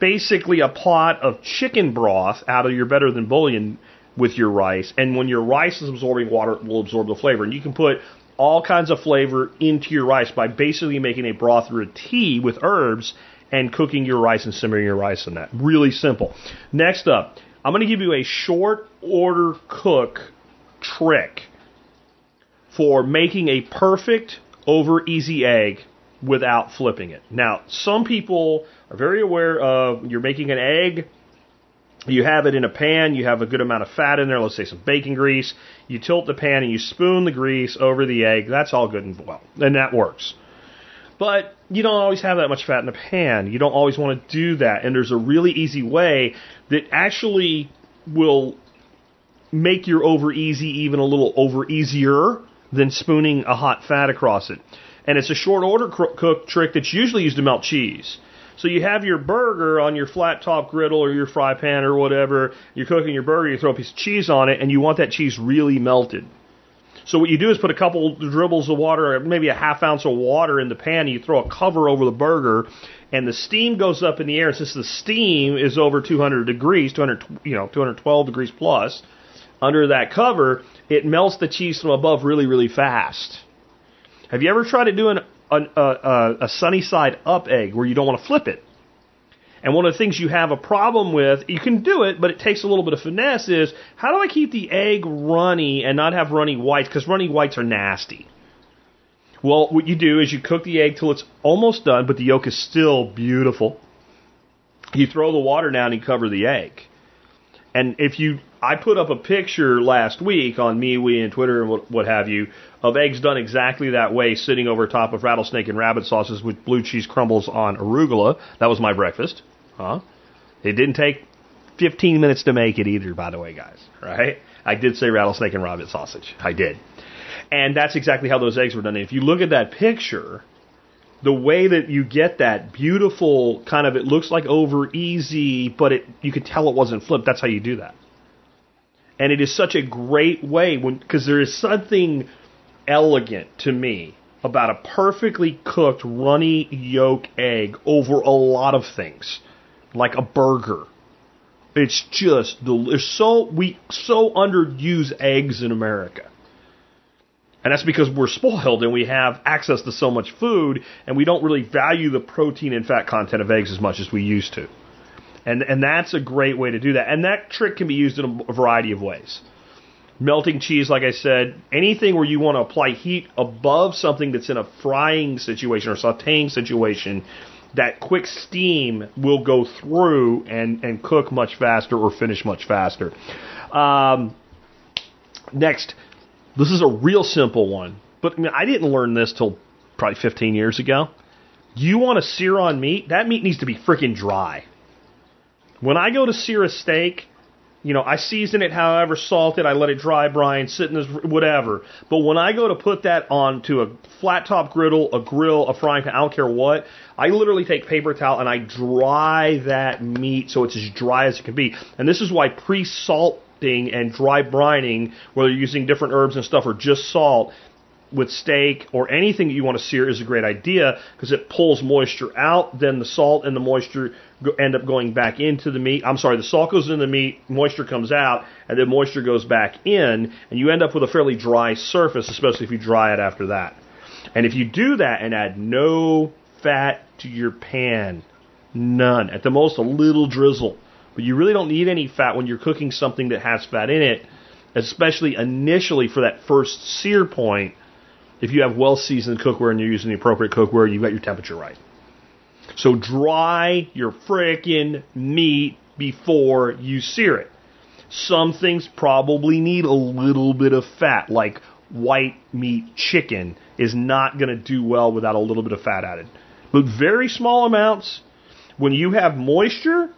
basically a pot of chicken broth out of your Better Than Bouillon with your rice. And when your rice is absorbing water, it will absorb the flavor. And you can put all kinds of flavor into your rice by basically making a broth or a tea with herbs and cooking your rice and simmering your rice in that. Really simple. Next up, I'm going to give you a short order cook trick for making a perfect over easy egg without flipping it. Now, some people are very aware of, you're making an egg, you have it in a pan, you have a good amount of fat in there, let's say some bacon grease, you tilt the pan and you spoon the grease over the egg, that's all good and well, and that works. But you don't always have that much fat in a pan, you don't always want to do that, and there's a really easy way that actually will make your over easy even a little over easier than spooning a hot fat across it. And it's a short order cook trick that's usually used to melt cheese. So you have your burger on your flat top griddle or your fry pan or whatever. You're cooking your burger, you throw a piece of cheese on it, and you want that cheese really melted. So what you do is put a couple dribbles of water, maybe a half ounce of water in the pan, and you throw a cover over the burger, and the steam goes up in the air. And since the steam is over two hundred degrees, two hundred, you know, two hundred twelve degrees plus, under that cover, it melts the cheese from above really, really fast. Have you ever tried to do an, an, a, a, a sunny side up egg where you don't want to flip it? And one of the things you have a problem with, you can do it, but it takes a little bit of finesse, is how do I keep the egg runny and not have runny whites? Because runny whites are nasty. Well, what you do is you cook the egg till it's almost done, but the yolk is still beautiful. You throw the water down and you cover the egg. And if you, I put up a picture last week on MeWe and Twitter and what, what have you of eggs done exactly that way, sitting over top of rattlesnake and rabbit sauces with blue cheese crumbles on arugula. That was my breakfast. Huh? It didn't take fifteen minutes to make it either, by the way, guys. Right? I did say rattlesnake and rabbit sausage. I did. And that's exactly how those eggs were done. And if you look at that picture, the way that you get that beautiful kind of, it looks like over easy, but it, you could tell it wasn't flipped. That's how you do that. And it is such a great way, when, because there is something elegant to me about a perfectly cooked runny yolk egg over a lot of things, like a burger. It's just, there's so, we so underuse eggs in America. And that's because we're spoiled and we have access to so much food and we don't really value the protein and fat content of eggs as much as we used to. And and that's a great way to do that. And that trick can be used in a variety of ways. Melting cheese, like I said, anything where you want to apply heat above something that's in a frying situation or sautéing situation that quick steam will go through and, and cook much faster or finish much faster. Um, next, this is a real simple one, but I mean, I didn't learn this till probably fifteen years ago. You want to sear on meat? That meat needs to be freaking dry. When I go to sear a steak, you know, I season it however, salt it, I let it dry, brine, sit in this, whatever. But when I go to put that onto a flat top griddle, a grill, a frying pan, I don't care what, I literally take paper towel and I dry that meat so it's as dry as it can be. And this is why pre-salting and dry brining, whether you're using different herbs and stuff or just salt, with steak or anything that you want to sear is a great idea because it pulls moisture out. Then the salt and the moisture go, end up going back into the meat. I'm sorry, the salt goes into the meat, moisture comes out, and then moisture goes back in, and you end up with a fairly dry surface, especially if you dry it after that. And if you do that and add no fat to your pan, none, at the most a little drizzle, but you really don't need any fat when you're cooking something that has fat in it, especially initially for that first sear point. If you have well-seasoned cookware and you're using the appropriate cookware, you've got your temperature right. So dry your frickin' meat before you sear it. Some things probably need a little bit of fat, like white meat chicken is not going to do well without a little bit of fat added. But very small amounts. When you have moisture,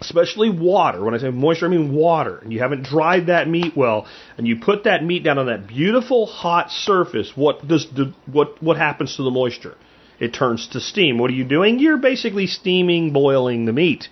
especially water. When I say moisture, I mean water. And you haven't dried that meat well, and you put that meat down on that beautiful hot surface, what does the, what what happens to the moisture? It turns to steam. What are you doing? You're basically steaming, boiling the meat.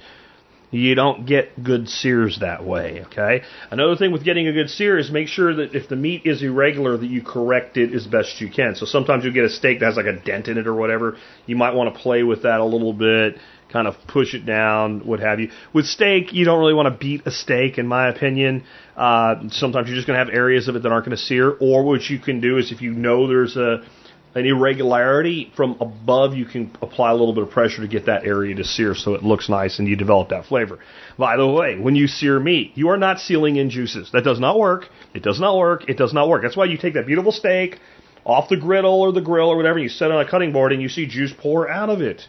You don't get good sears that way, okay? Another thing with getting a good sear is make sure that if the meat is irregular, that you correct it as best you can. So sometimes you get a steak that has like a dent in it or whatever. You might want to play with that a little bit, kind of push it down, what have you. With steak, you don't really want to beat a steak, in my opinion. Uh, sometimes you're just going to have areas of it that aren't going to sear. Or what you can do is if you know there's a an irregularity from above, you can apply a little bit of pressure to get that area to sear so it looks nice and you develop that flavor. By the way, when you sear meat, you are not sealing in juices. That does not work. It does not work. It does not work. That's why you take that beautiful steak off the griddle or the grill or whatever, and you set it on a cutting board and you see juice pour out of it.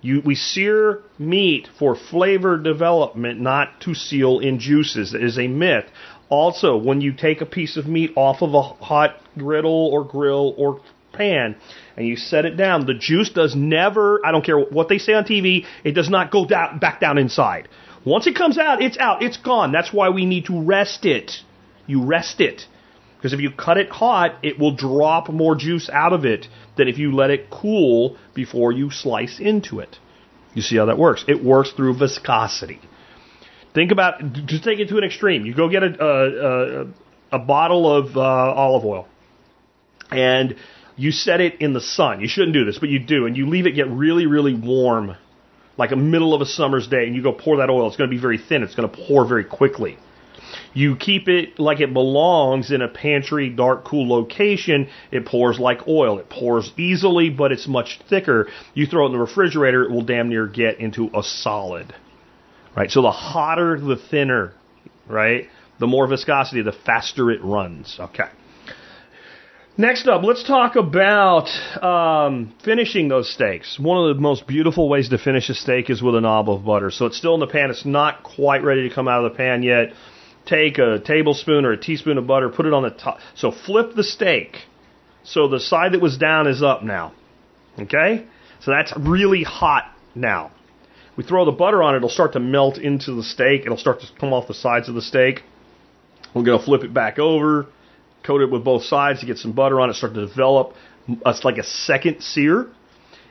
You, we sear meat for flavor development, not to seal in juices. That is a myth. Also, when you take a piece of meat off of a hot griddle or grill or pan and you set it down, the juice does never, I don't care what they say on T V, it does not go down, back down inside. Once it comes out, it's out. It's gone. That's why we need to rest it. You rest it. Because if you cut it hot, it will drop more juice out of it than if you let it cool before you slice into it. You see how that works? It works through viscosity. Think about, just take it to an extreme. You go get a a, a, a bottle of uh, olive oil, and you set it in the sun. You shouldn't do this, but you do, and you leave it get really, really warm, like a middle of a summer's day, and you go pour that oil. It's going to be very thin. It's going to pour very quickly. You keep it like it belongs in a pantry, dark, cool location. It pours like oil. It pours easily, but it's much thicker. You throw it in the refrigerator, it will damn near get into a solid. Right? So the hotter, the thinner, right? The more viscosity, the faster it runs. Okay. Next up, let's talk about um, finishing those steaks. One of the most beautiful ways to finish a steak is with a knob of butter. So it's still in the pan. It's not quite ready to come out of the pan yet. Take a tablespoon or a teaspoon of butter, put it on the top. So flip the steak. So the side that was down is up now. Okay? So that's really hot now. We throw the butter on, it'll start to melt into the steak. It'll start to come off the sides of the steak. We're going to flip it back over, coat it with both sides to get some butter on it, start to develop. It's like a second sear.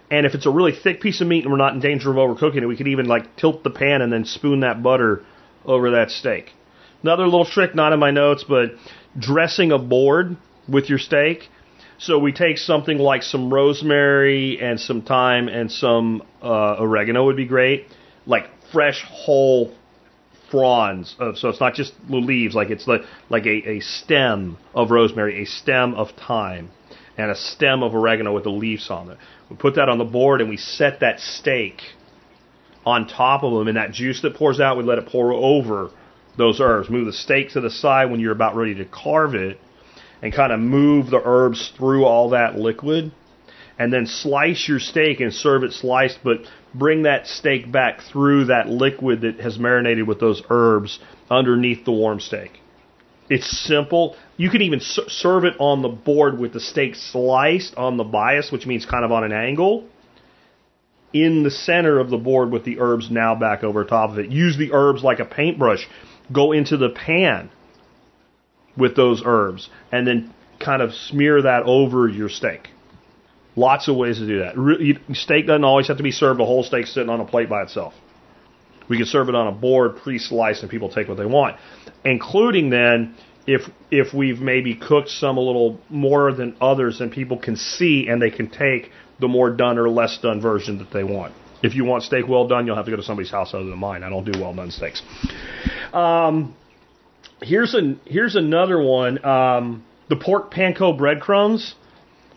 And if it's a really thick piece of meat and we're not in danger of overcooking it, we could even like tilt the pan and then spoon that butter over that steak. Another little trick, not in my notes, but dressing a board with your steak. So we take something like some rosemary and some thyme and some uh, oregano would be great. Like fresh whole fronds. Of, so it's not just leaves. Like it's like, like a, a stem of rosemary, a stem of thyme, and a stem of oregano with the leaves on it. We put that on the board and we set that steak on top of them. And that juice that pours out, we let it pour over those herbs. Move the steak to the side when you're about ready to carve it and kind of move the herbs through all that liquid. and then slice your steak and serve it sliced, but bring that steak back through that liquid that has marinated with those herbs underneath the warm steak. It's simple. You can even s- serve it on the board with the steak sliced on the bias, which means kind of on an angle, in the center of the board with the herbs now back over top of it. Use the herbs like a paintbrush. Go into the pan with those herbs and then kind of smear that over your steak. Lots of ways to do that. Re- steak doesn't always have to be served a whole steak sitting on a plate by itself. We can serve it on a board, pre-sliced, and people take what they want, including then if if we've maybe cooked some a little more than others, and people can see and they can take the more done or less done version that they want. If you want steak well done, you'll have to go to somebody's house other than mine. I don't do well done steaks. Um, here's an here's another one. Um, the pork panko breadcrumbs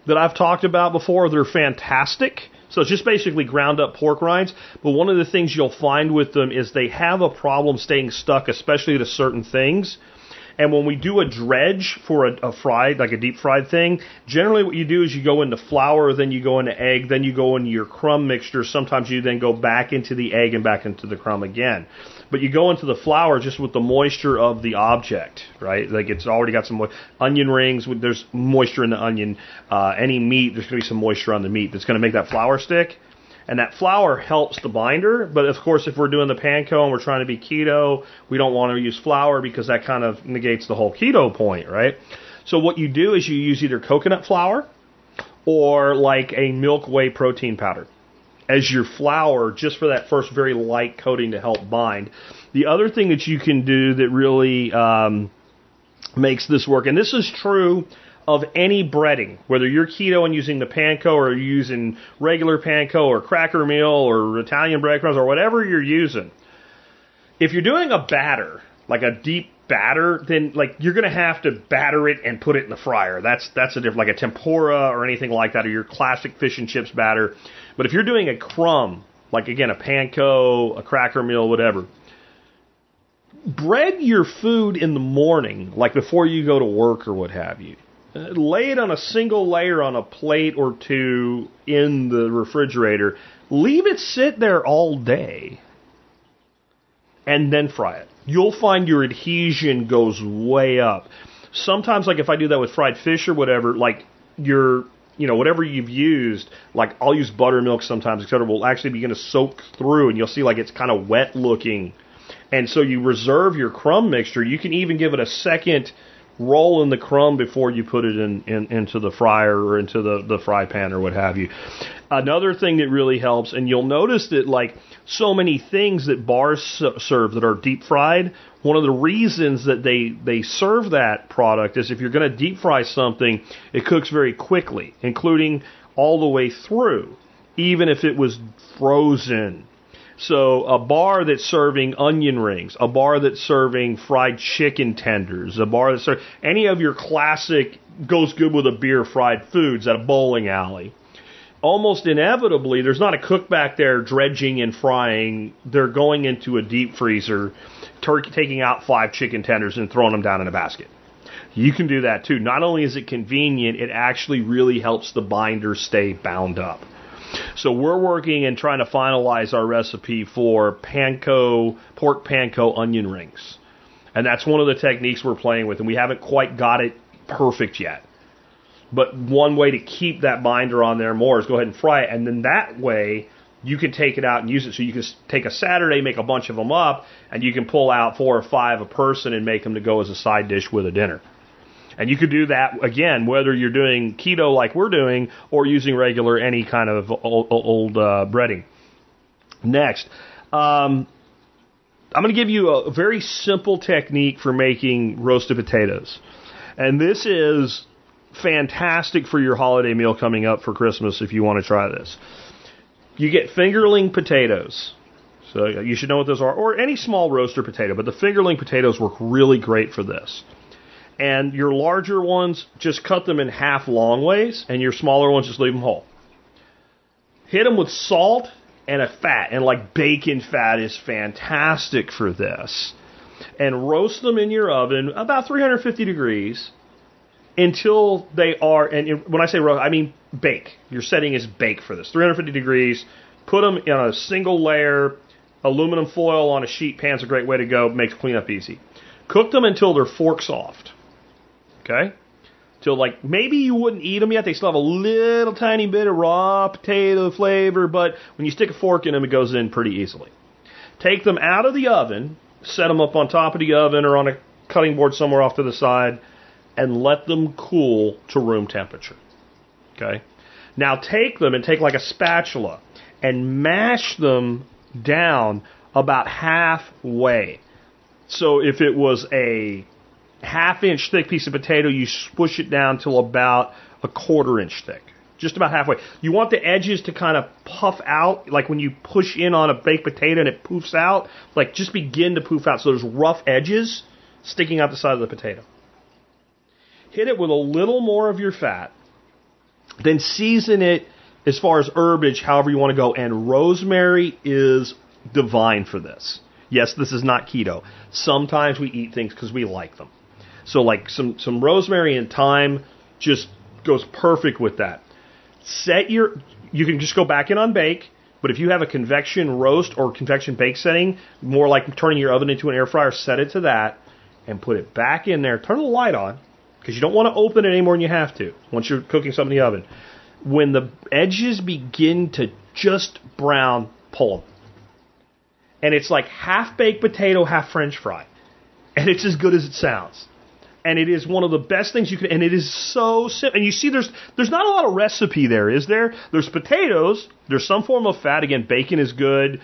that I've talked about before, they're fantastic. So it's just basically ground up pork rinds. But one of the things you'll find with them is they have a problem staying stuck, especially to certain things. And when we do a dredge for a, a fried, like a deep fried thing, generally what you do is you go into flour, then you go into egg, then you go into your crumb mixture. Sometimes you then go back into the egg and back into the crumb again. But you go into the flour just with the moisture of the object, right? Like it's already got some mo- onion rings. There's moisture in the onion. Uh, any meat, there's going to be some moisture on the meat that's going to make that flour stick. And that flour helps the binder. But, of course, if we're doing the panko and we're trying to be keto, we don't want to use flour because that kind of negates the whole keto point, right? So what you do is you use either coconut flour or like a milk whey protein powder as your flour, just for that first very light coating to help bind. The other thing that you can do that really um, makes this work, and this is true of any breading, whether you're keto and using the panko or you're using regular panko or cracker meal or Italian breadcrumbs or whatever you're using, if you're doing a batter, like a deep batter, then like you're going to have to batter it and put it in the fryer. That's that's a diff- like a tempura or anything like that, or your classic fish and chips batter. But if you're doing a crumb, like again a panko, a cracker meal, whatever, bread your food in the morning, like before you go to work or what have you. Lay it on a single layer on a plate or two in the refrigerator. Leave it sit there all day and then fry it. You'll find your adhesion goes way up. Sometimes, like if I do that with fried fish or whatever, like your, you know, whatever you've used, like I'll use buttermilk sometimes, et cetera, will actually begin to soak through and you'll see like it's kind of wet looking. And so you reserve your crumb mixture. You can even give it a second roll in the crumb before you put it in, in into the fryer or into the, the fry pan or what have you. Another thing that really helps, and you'll notice that like so many things that bars serve that are deep fried, one of the reasons that they, they serve that product is if you're going to deep fry something, it cooks very quickly, including all the way through, even if it was frozen. So a bar that's serving onion rings, a bar that's serving fried chicken tenders, a bar that's serving any of your classic goes good with a beer fried foods at a bowling alley, almost inevitably, there's not a cook back there dredging and frying. They're going into a deep freezer, tur- taking out five chicken tenders and throwing them down in a basket. You can do that too. Not only is it convenient, it actually really helps the binder stay bound up. So we're working and trying to finalize our recipe for panko, pork panko onion rings. And that's one of the techniques we're playing with, and we haven't quite got it perfect yet. But one way to keep that binder on there more is go ahead and fry it, and then that way you can take it out and use it. So you can take a Saturday, make a bunch of them up, and you can pull out four or five a person and make them to go as a side dish with a dinner. And you could do that, again, whether you're doing keto like we're doing or using regular any kind of old, old uh, breading. Next, um, I'm going to give you a very simple technique for making roasted potatoes. And this is fantastic for your holiday meal coming up for Christmas if you want to try this. You get fingerling potatoes. So you should know what those are, or any small roaster potato. But the fingerling potatoes work really great for this. And your larger ones, just cut them in half long ways, and your smaller ones, just leave them whole. Hit them with salt and a fat, and like bacon fat is fantastic for this. And roast them in your oven about three hundred fifty degrees until they are, and when I say roast, I mean bake. Your setting is bake for this. three hundred fifty degrees. Put them in a single layer. Aluminum foil on a sheet pan's a great way to go. Makes cleanup easy. Cook them until they're fork soft. Okay? Till like, maybe you wouldn't eat them yet. They still have a little tiny bit of raw potato flavor, but when you stick a fork in them, it goes in pretty easily. Take them out of the oven, set them up on top of the oven or on a cutting board somewhere off to the side, and let them cool to room temperature. Okay? Now take them and take like a spatula and mash them down about halfway. So if it was a half inch thick piece of potato, you push it down till about a quarter inch thick. Just about halfway. You want the edges to kind of puff out, like when you push in on a baked potato and it poofs out, like just begin to poof out so there's rough edges sticking out the side of the potato. Hit it with a little more of your fat, then season it as far as herbage, however you want to go, and rosemary is divine for this. Yes, this is not keto. Sometimes we eat things because we like them. So like some, some rosemary and thyme just goes perfect with that. Set your, you can just go back in on bake, but if you have a convection roast or convection bake setting, more like turning your oven into an air fryer, set it to that and put it back in there. Turn the light on because you don't want to open it any more than you have to once you're cooking something in the oven. When the edges begin to just brown, pull them. And it's like half-baked potato, half-French fry. And it's as good as it sounds. And it is one of the best things you can... And it is so simple. And you see there's there's not a lot of recipe there, is there? There's potatoes. There's some form of fat. Again, bacon is good.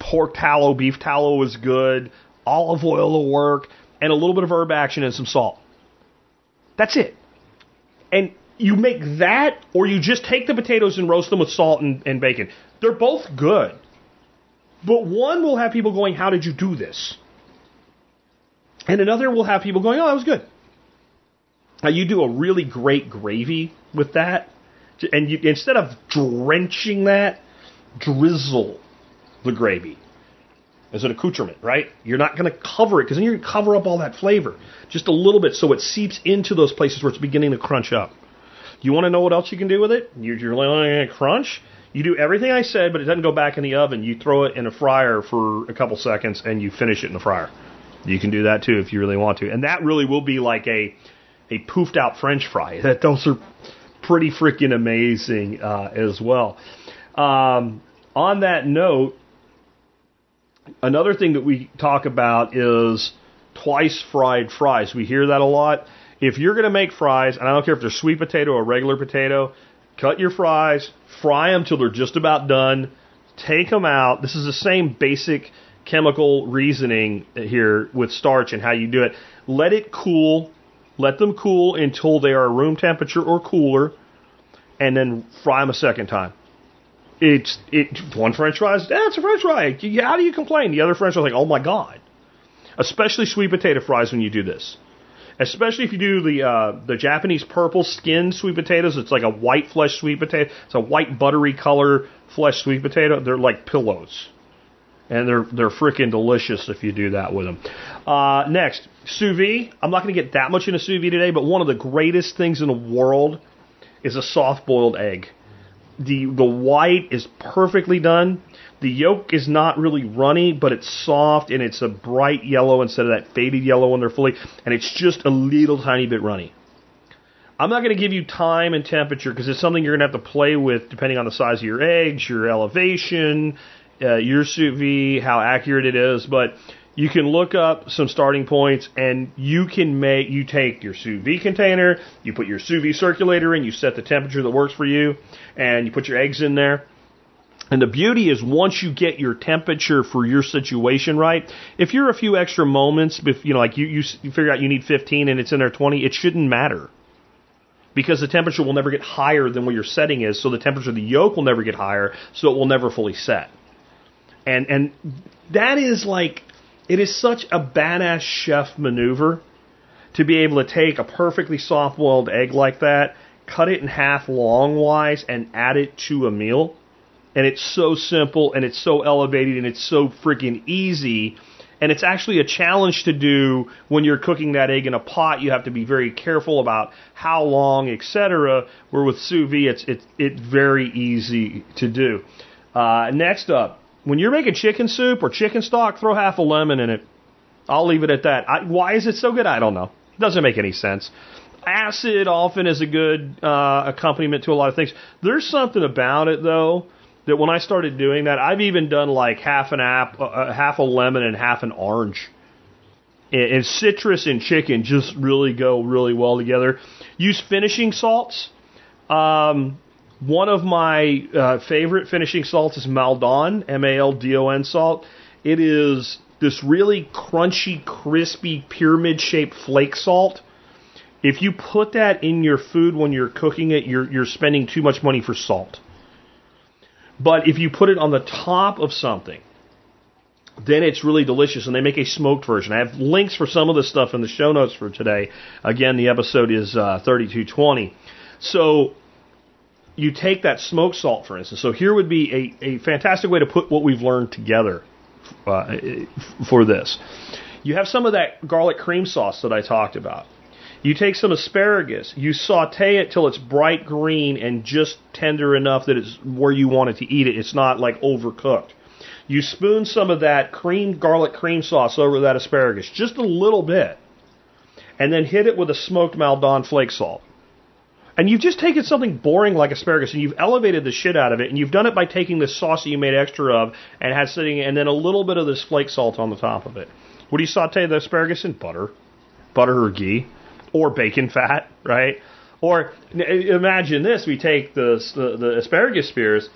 Pork tallow, beef tallow is good. Olive oil will work. And a little bit of herb action and some salt. That's it. And you make that, or you just take the potatoes and roast them with salt and, and bacon. They're both good. But one will have people going, how did you do this? And another will have people going, oh, that was good. Now, you do a really great gravy with that. And you, instead of drenching that, drizzle the gravy as an accoutrement, right? You're not going to cover it, because then you're going to cover up all that flavor just a little bit so it seeps into those places where it's beginning to crunch up. You want to know what else you can do with it? You're, you're going to crunch. You do everything I said, but it doesn't go back in the oven. You throw it in a fryer for a couple seconds, and you finish it in the fryer. You can do that, too, if you really want to. And that really will be like a, a poofed-out French fry. That, those are pretty freaking amazing uh, as well. Um, on that note, another thing that we talk about is twice-fried fries. We hear that a lot. If you're going to make fries, and I don't care if they're sweet potato or regular potato, cut your fries, fry them till they're just about done, take them out. This is the same basic chemical reasoning here with starch and how you do it. Let it cool. Let them cool until they are room temperature or cooler, and then fry them a second time. It's it one French fry is, eh, it's a French fry. How do you complain? The other French fry is like, oh, my God. Especially sweet potato fries when you do this. Especially if you do the uh, the Japanese purple skin sweet potatoes. It's like a white flesh sweet potato. It's a white buttery color flesh sweet potato. They're like pillows. And they're they're freaking delicious if you do that with them. Uh, next, sous vide. I'm not going to get that much into sous vide today, but one of the greatest things in the world is a soft-boiled egg. The, the white is perfectly done. The yolk is not really runny, but it's soft, and it's a bright yellow instead of that faded yellow when they're fully, and it's just a little tiny bit runny. I'm not going to give you time and temperature because it's something you're going to have to play with depending on the size of your eggs, your elevation, uh, your sous vide, how accurate it is, but you can look up some starting points, and you can make, you take your sous vide container, you put your sous vide circulator in, you set the temperature that works for you, and you put your eggs in there. And the beauty is once you get your temperature for your situation right, if you're a few extra moments, you know, like you, you figure out you need fifteen and it's in there twenty, it shouldn't matter because the temperature will never get higher than what your setting is. So the temperature of the yolk will never get higher, so it will never fully set. And and that is like, it is such a badass chef maneuver to be able to take a perfectly soft-boiled egg like that, cut it in half long-wise, and add it to a meal. And it's so simple, and it's so elevated, and it's so freaking easy. And it's actually a challenge to do when you're cooking that egg in a pot. You have to be very careful about how long, et cetera. Where with sous vide, it's it's it's very easy to do. Uh, next up, when you're making chicken soup or chicken stock, throw half a lemon in it. I'll leave it at that. I, why is it so good? I don't know. It doesn't make any sense. Acid often is a good uh, accompaniment to a lot of things. There's something about it, though, that when I started doing that, I've even done like half an apple, uh, half a lemon and half an orange. And, and citrus and chicken just really go really well together. Use finishing salts. Um, one of my uh, favorite finishing salts is Maldon, M A L D O N salt. It is this really crunchy, crispy, pyramid-shaped flake salt. If you put that in your food when you're cooking it, you're you're spending too much money for salt. But if you put it on the top of something, then it's really delicious, and they make a smoked version. I have links for some of this stuff in the show notes for today. Again, the episode is uh, thirty-two twenty. So you take that smoked salt, for instance. So here would be a, a fantastic way to put what we've learned together uh, for this. You have some of that garlic cream sauce that I talked about. You take some asparagus, you saute it till it's bright green and just tender enough that it's where you want it to eat it. It's not like overcooked. You spoon some of that cream garlic cream sauce over that asparagus, just a little bit, and then hit it with a smoked Maldon flake salt. And you've just taken something boring like asparagus and you've elevated the shit out of it, and you've done it by taking this sauce that you made extra of and had sitting, and then a little bit of this flake salt on the top of it. What do you saute the asparagus in? Butter. Butter or ghee. Or bacon fat, right? Or imagine this: we take the, the the asparagus spears,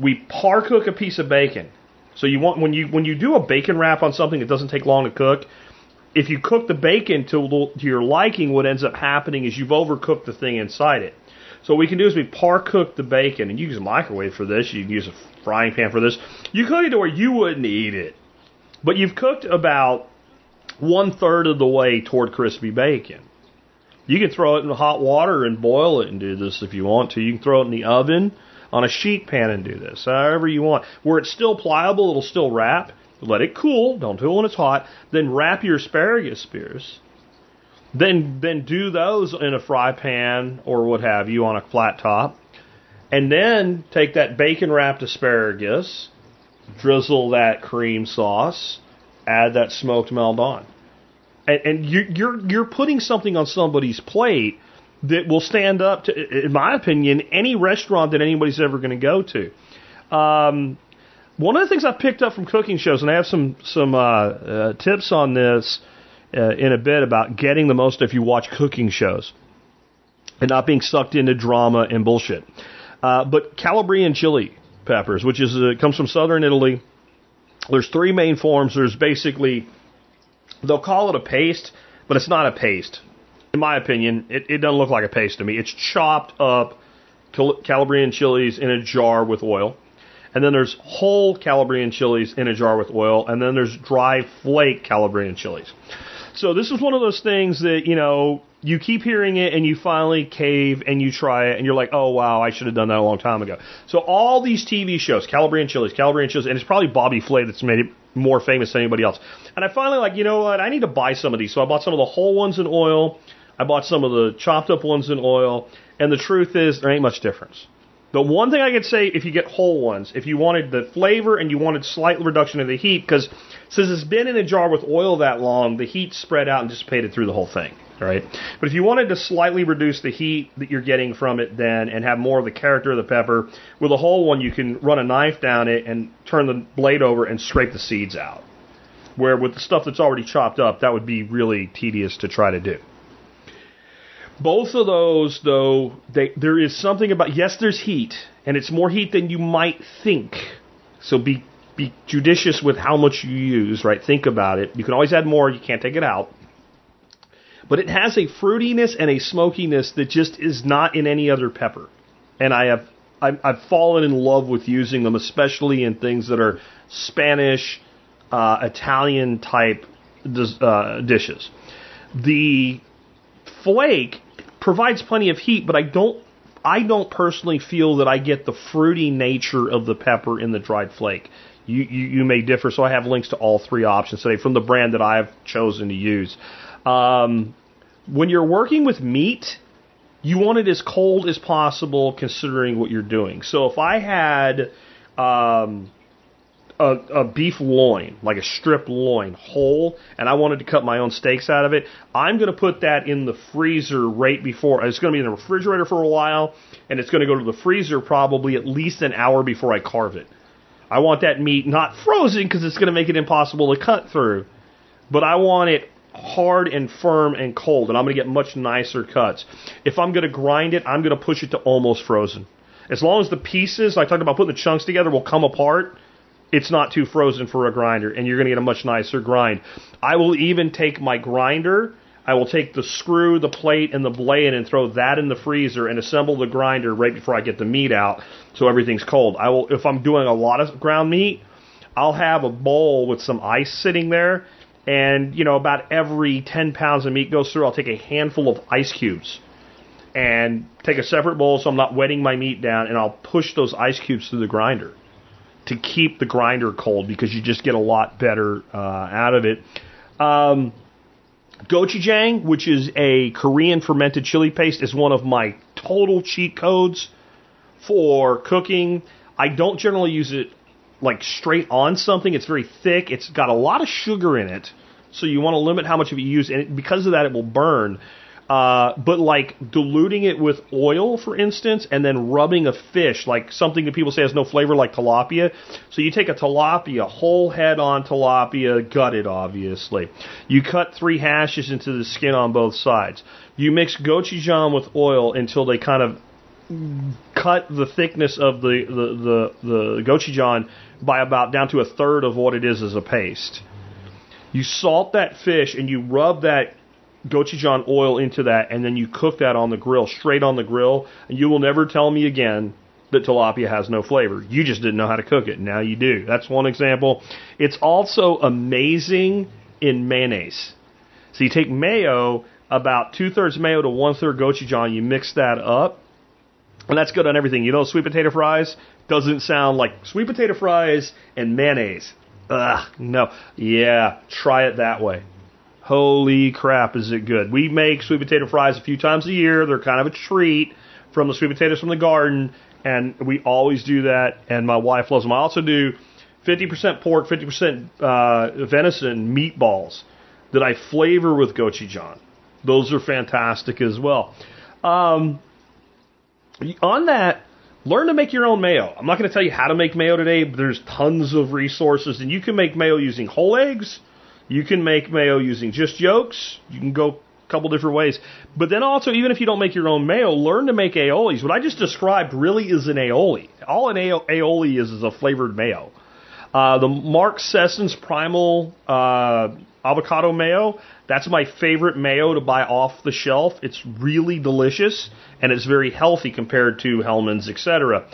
we par cook a piece of bacon. So you want when you when you do a bacon wrap on something, it doesn't take long to cook. If you cook the bacon to, to your liking, what ends up happening is you've overcooked the thing inside it. So what we can do is we par cook the bacon, and you can use a microwave for this. You can use a frying pan for this. You cook it to where you wouldn't eat it, but you've cooked about one third of the way toward crispy bacon. You can throw it in hot water and boil it and do this if you want to. You can throw it in the oven on a sheet pan and do this, however you want. Where it's still pliable, it'll still wrap. Let it cool. Don't do it when it's hot. Then wrap your asparagus spears. Then then do those in a fry pan or what have you on a flat top. And then take that bacon-wrapped asparagus, drizzle that cream sauce, add that smoked Maldon. And you're you're putting something on somebody's plate that will stand up to, in my opinion, any restaurant that anybody's ever going to go to. Um, one of the things I picked up from cooking shows, and I have some some uh, uh, tips on this uh, in a bit about getting the most if you watch cooking shows and not being sucked into drama and bullshit. Uh, but Calabrian chili peppers, which is uh, comes from southern Italy. There's three main forms. There's basically they'll call it a paste, but it's not a paste. In my opinion, it, it doesn't look like a paste to me. It's chopped up cal- Calabrian chilies in a jar with oil. And then there's whole Calabrian chilies in a jar with oil. And then there's dry flake Calabrian chilies. So this is one of those things that, you know, you keep hearing it and you finally cave and you try it. And you're like, oh, wow, I should have done that a long time ago. So all these T V shows, Calabrian chilies, Calabrian chilies, and it's probably Bobby Flay that's made it more famous than anybody else. And I finally like, you know what, I need to buy some of these. So I bought some of the whole ones in oil. I bought some of the chopped up ones in oil. And the truth is, there ain't much difference. The one thing I could say, if you get whole ones, if you wanted the flavor and you wanted slight reduction of the heat, because since it's been in a jar with oil that long, the heat spread out and dissipated through the whole thing, right? But if you wanted to slightly reduce the heat that you're getting from it then and have more of the character of the pepper, with a whole one you can run a knife down it and turn the blade over and scrape the seeds out. Where with the stuff that's already chopped up, that would be really tedious to try to do. Both of those, though, they, there is something about, yes, there's heat, and it's more heat than you might think. So be be judicious with how much you use, right? Think about it. You can always add more. You can't take it out. But it has a fruitiness and a smokiness that just is not in any other pepper. And I have I've, I've fallen in love with using them, especially in things that are Spanish, uh, Italian-type uh, dishes. The flake provides plenty of heat, but I don't I don't personally feel that I get the fruity nature of the pepper in the dried flake. you, you, you may differ. So I have links to all three options today from the brand that I've chosen to use. Um, when you're working with meat, you want it as cold as possible considering what you're doing. So if I had um, a, a beef loin, like a strip loin, whole, and I wanted to cut my own steaks out of it, I'm going to put that in the freezer right before. It's going to be in the refrigerator for a while, and it's going to go to the freezer probably at least an hour before I carve it. I want that meat not frozen because it's going to make it impossible to cut through, but I want it hard and firm and cold, and I'm going to get much nicer cuts. If I'm going to grind it, I'm going to push it to almost frozen. As long as the pieces, I talked about putting the chunks together, will come apart, it's not too frozen for a grinder, and you're going to get a much nicer grind. I will even take my grinder, I will take the screw, the plate, and the blade and throw that in the freezer and assemble the grinder right before I get the meat out so everything's cold. I will, if I'm doing a lot of ground meat, I'll have a bowl with some ice sitting there. And, you know, about every ten pounds of meat goes through, I'll take a handful of ice cubes and take a separate bowl so I'm not wetting my meat down, and I'll push those ice cubes through the grinder to keep the grinder cold because you just get a lot better uh, out of it. Um, gochujang, which is a Korean fermented chili paste, is one of my total cheat codes for cooking. I don't generally use it like straight on something. It's very thick. It's got a lot of sugar in it, so you want to limit how much of it you use, and it, because of that, it will burn. Uh, but like diluting it with oil, for instance, and then rubbing a fish, like something that people say has no flavor, like tilapia. So you take a tilapia, whole head-on tilapia, gutted, obviously. You cut three hashes into the skin on both sides. You mix gochujang with oil until they kind of cut the thickness of the, the, the, the gochujang by about down to a third of what it is as a paste. You salt that fish and you rub that gochujang oil into that, and then you cook that on the grill, straight on the grill, and you will never tell me again that tilapia has no flavor. You just didn't know how to cook it. Now you do. That's one example. It's also amazing in mayonnaise. So you take mayo, about two-thirds mayo to one-third gochujang, you mix that up, and that's good on everything. You know, sweet potato fries doesn't sound like sweet potato fries and mayonnaise. Ugh, no. Yeah, try it that way. Holy crap, is it good. We make sweet potato fries a few times a year. They're kind of a treat from the sweet potatoes from the garden, and we always do that, and my wife loves them. I also do fifty percent pork, fifty percent uh, venison meatballs that I flavor with gochujang. Those are fantastic as well. Um... On that, learn to make your own mayo. I'm not going to tell you how to make mayo today, but there's tons of resources. And you can make mayo using whole eggs. You can make mayo using just yolks. You can go a couple different ways. But then also, even if you don't make your own mayo, learn to make aiolis. What I just described really is an aioli. All an aioli is is a flavored mayo. Uh, the Mark Sisson's Primal uh, avocado mayo, that's my favorite mayo to buy off the shelf. It's really delicious, and it's very healthy compared to Hellman's, et cetera.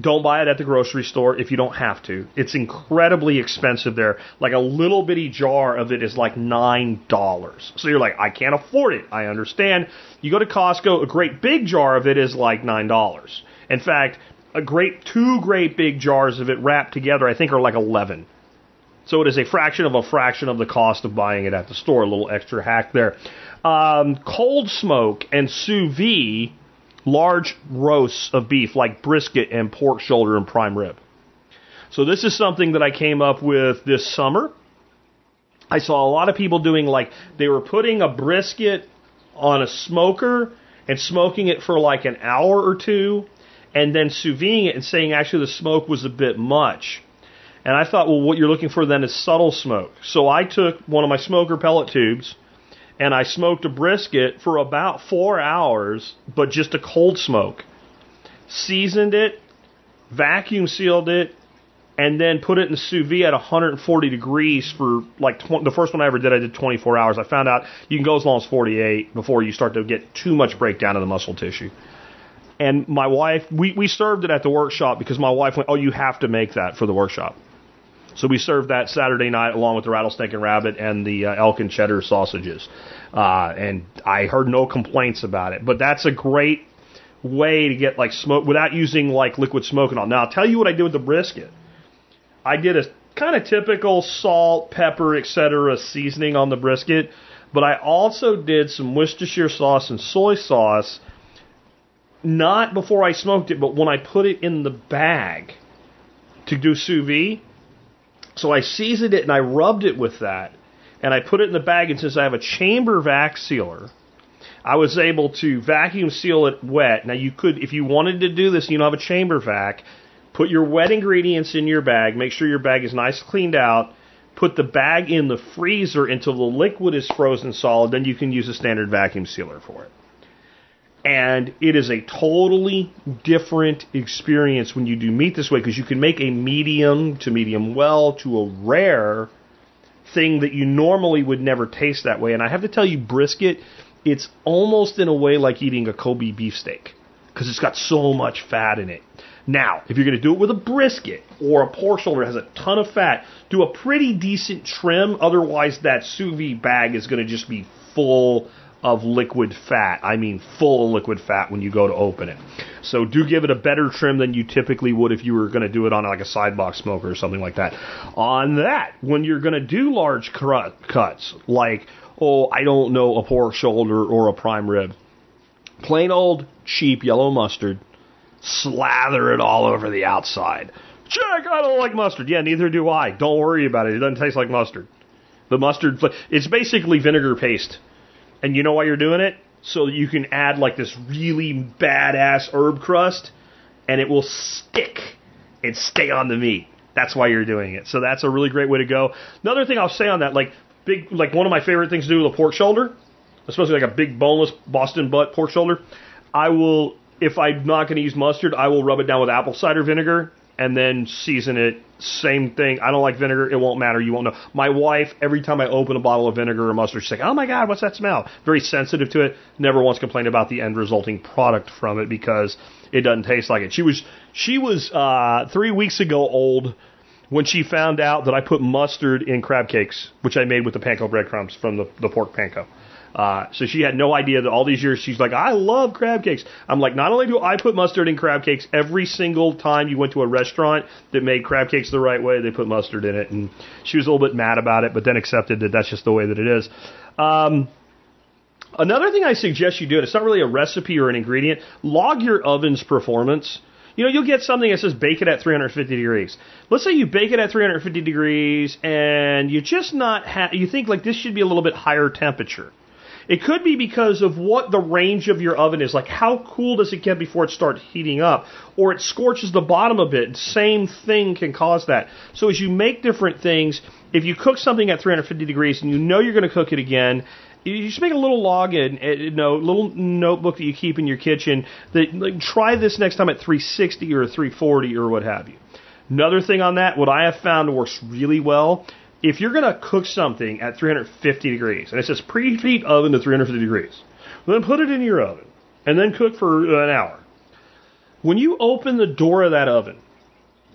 Don't buy it at the grocery store if you don't have to. It's incredibly expensive there. Like a little bitty jar of it is like nine dollars. So you're like, I can't afford it. I understand. You go to Costco, a great big jar of it is like nine dollars. In fact, A great, two great big jars of it wrapped together, I think, are like eleven. So it is a fraction of a fraction of the cost of buying it at the store. A little extra hack there. Um, cold smoke and sous vide, large roasts of beef like brisket and pork shoulder and prime rib. So this is something that I came up with this summer. I saw a lot of people doing, like, they were putting a brisket on a smoker and smoking it for like an hour or two, and then sous videing it and saying actually the smoke was a bit much. And I thought, well, what you're looking for then is subtle smoke. So I took one of my smoker pellet tubes and I smoked a brisket for about four hours, but just a cold smoke. Seasoned it, vacuum sealed it, and then put it in sous vide at one hundred forty degrees for like twenty, the first one I ever did, I did twenty-four hours. I found out you can go as long as forty-eight before you start to get too much breakdown of the muscle tissue. And my wife, we, we served it at the workshop because my wife went, oh, you have to make that for the workshop. So we served that Saturday night along with the rattlesnake and rabbit and the uh, elk and cheddar sausages. Uh, and I heard no complaints about it. But that's a great way to get like smoke without using like liquid smoke and all. Now, I'll tell you what I did with the brisket. I did a kind of typical salt, pepper, et cetera seasoning on the brisket, but I also did some Worcestershire sauce and soy sauce, not before I smoked it, but when I put it in the bag to do sous vide. So I seasoned it and I rubbed it with that, and I put it in the bag, and since I have a chamber vac sealer, I was able to vacuum seal it wet. Now you could, if you wanted to do this, you don't have a chamber vac, put your wet ingredients in your bag, make sure your bag is nice cleaned out, put the bag in the freezer until the liquid is frozen solid, then you can use a standard vacuum sealer for it. And it is a totally different experience when you do meat this way, because you can make a medium to medium well to a rare thing that you normally would never taste that way. And I have to tell you, brisket, it's almost in a way like eating a Kobe beefsteak, because it's got so much fat in it. Now, if you're going to do it with a brisket or a pork shoulder that has a ton of fat, do a pretty decent trim. Otherwise, that sous vide bag is going to just be full of liquid fat. I mean full liquid fat when you go to open it. So do give it a better trim than you typically would if you were going to do it on like a side box smoker or something like that. On that, when you're going to do large cuts, like, oh, I don't know, a pork shoulder or a prime rib, plain old cheap yellow mustard, slather it all over the outside. Jack, I don't like mustard. Yeah, neither do I. Don't worry about it. It doesn't taste like mustard. The mustard, it's basically vinegar paste. And you know why you're doing it? So that you can add like this really badass herb crust, and it will stick and stay on the meat. That's why you're doing it. So that's a really great way to go. Another thing I'll say on that, like big, like one of my favorite things to do with a pork shoulder, especially like a big boneless Boston butt pork shoulder, I will, if I'm not going to use mustard, I will rub it down with apple cider vinegar and then season it. Same thing. I don't like vinegar. It won't matter. You won't know. My wife, every time I open a bottle of vinegar or mustard, she's like, oh my God, what's that smell? Very sensitive to it. Never once complained about the end resulting product from it because it doesn't taste like it. She was she was uh, three weeks ago old when she found out that I put mustard in crab cakes, which I made with the panko breadcrumbs from the, the pork panko. Uh, so she had no idea that all these years she's like, I love crab cakes. I'm like, not only do I put mustard in crab cakes, every single time you went to a restaurant that made crab cakes the right way, they put mustard in it. And she was a little bit mad about it, but then accepted that that's just the way that it is. Um, another thing I suggest you do, and it's not really a recipe or an ingredient, log your oven's performance. You know, you'll get something that says bake it at three hundred fifty degrees. Let's say you bake it at three hundred fifty degrees and you just not ha- you think like this should be a little bit higher temperature. It could be because of what the range of your oven is, like how cool does it get before it starts heating up, or it scorches the bottom a bit. Same thing can cause that. So as you make different things, if you cook something at three hundred fifty degrees and you know you're going to cook it again, you just make a little log in, you know, little notebook that you keep in your kitchen that like, try this next time at three sixty or three forty or what have you. Another thing on that, what I have found works really well. If you're going to cook something at three hundred fifty degrees, and it says preheat oven to three hundred fifty degrees, then put it in your oven, and then cook for an hour. When you open the door of that oven,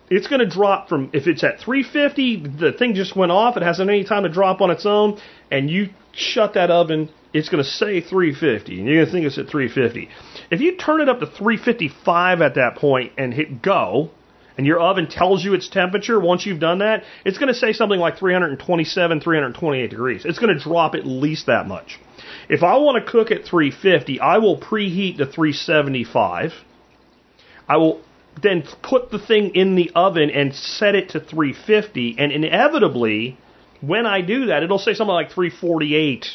it's going to drop from, if it's at three fifty, the thing just went off, it hasn't any time to drop on its own, and you shut that oven, it's going to say three fifty, and you're going to think it's at three fifty. If you turn it up to three fifty-five at that point and hit go, and your oven tells you its temperature, once you've done that, it's going to say something like three twenty-seven, three twenty-eight degrees. It's going to drop at least that much. If I want to cook at three fifty, I will preheat to three seventy-five. I will then put the thing in the oven and set it to three fifty, and inevitably, when I do that, it'll say something like three forty-eight.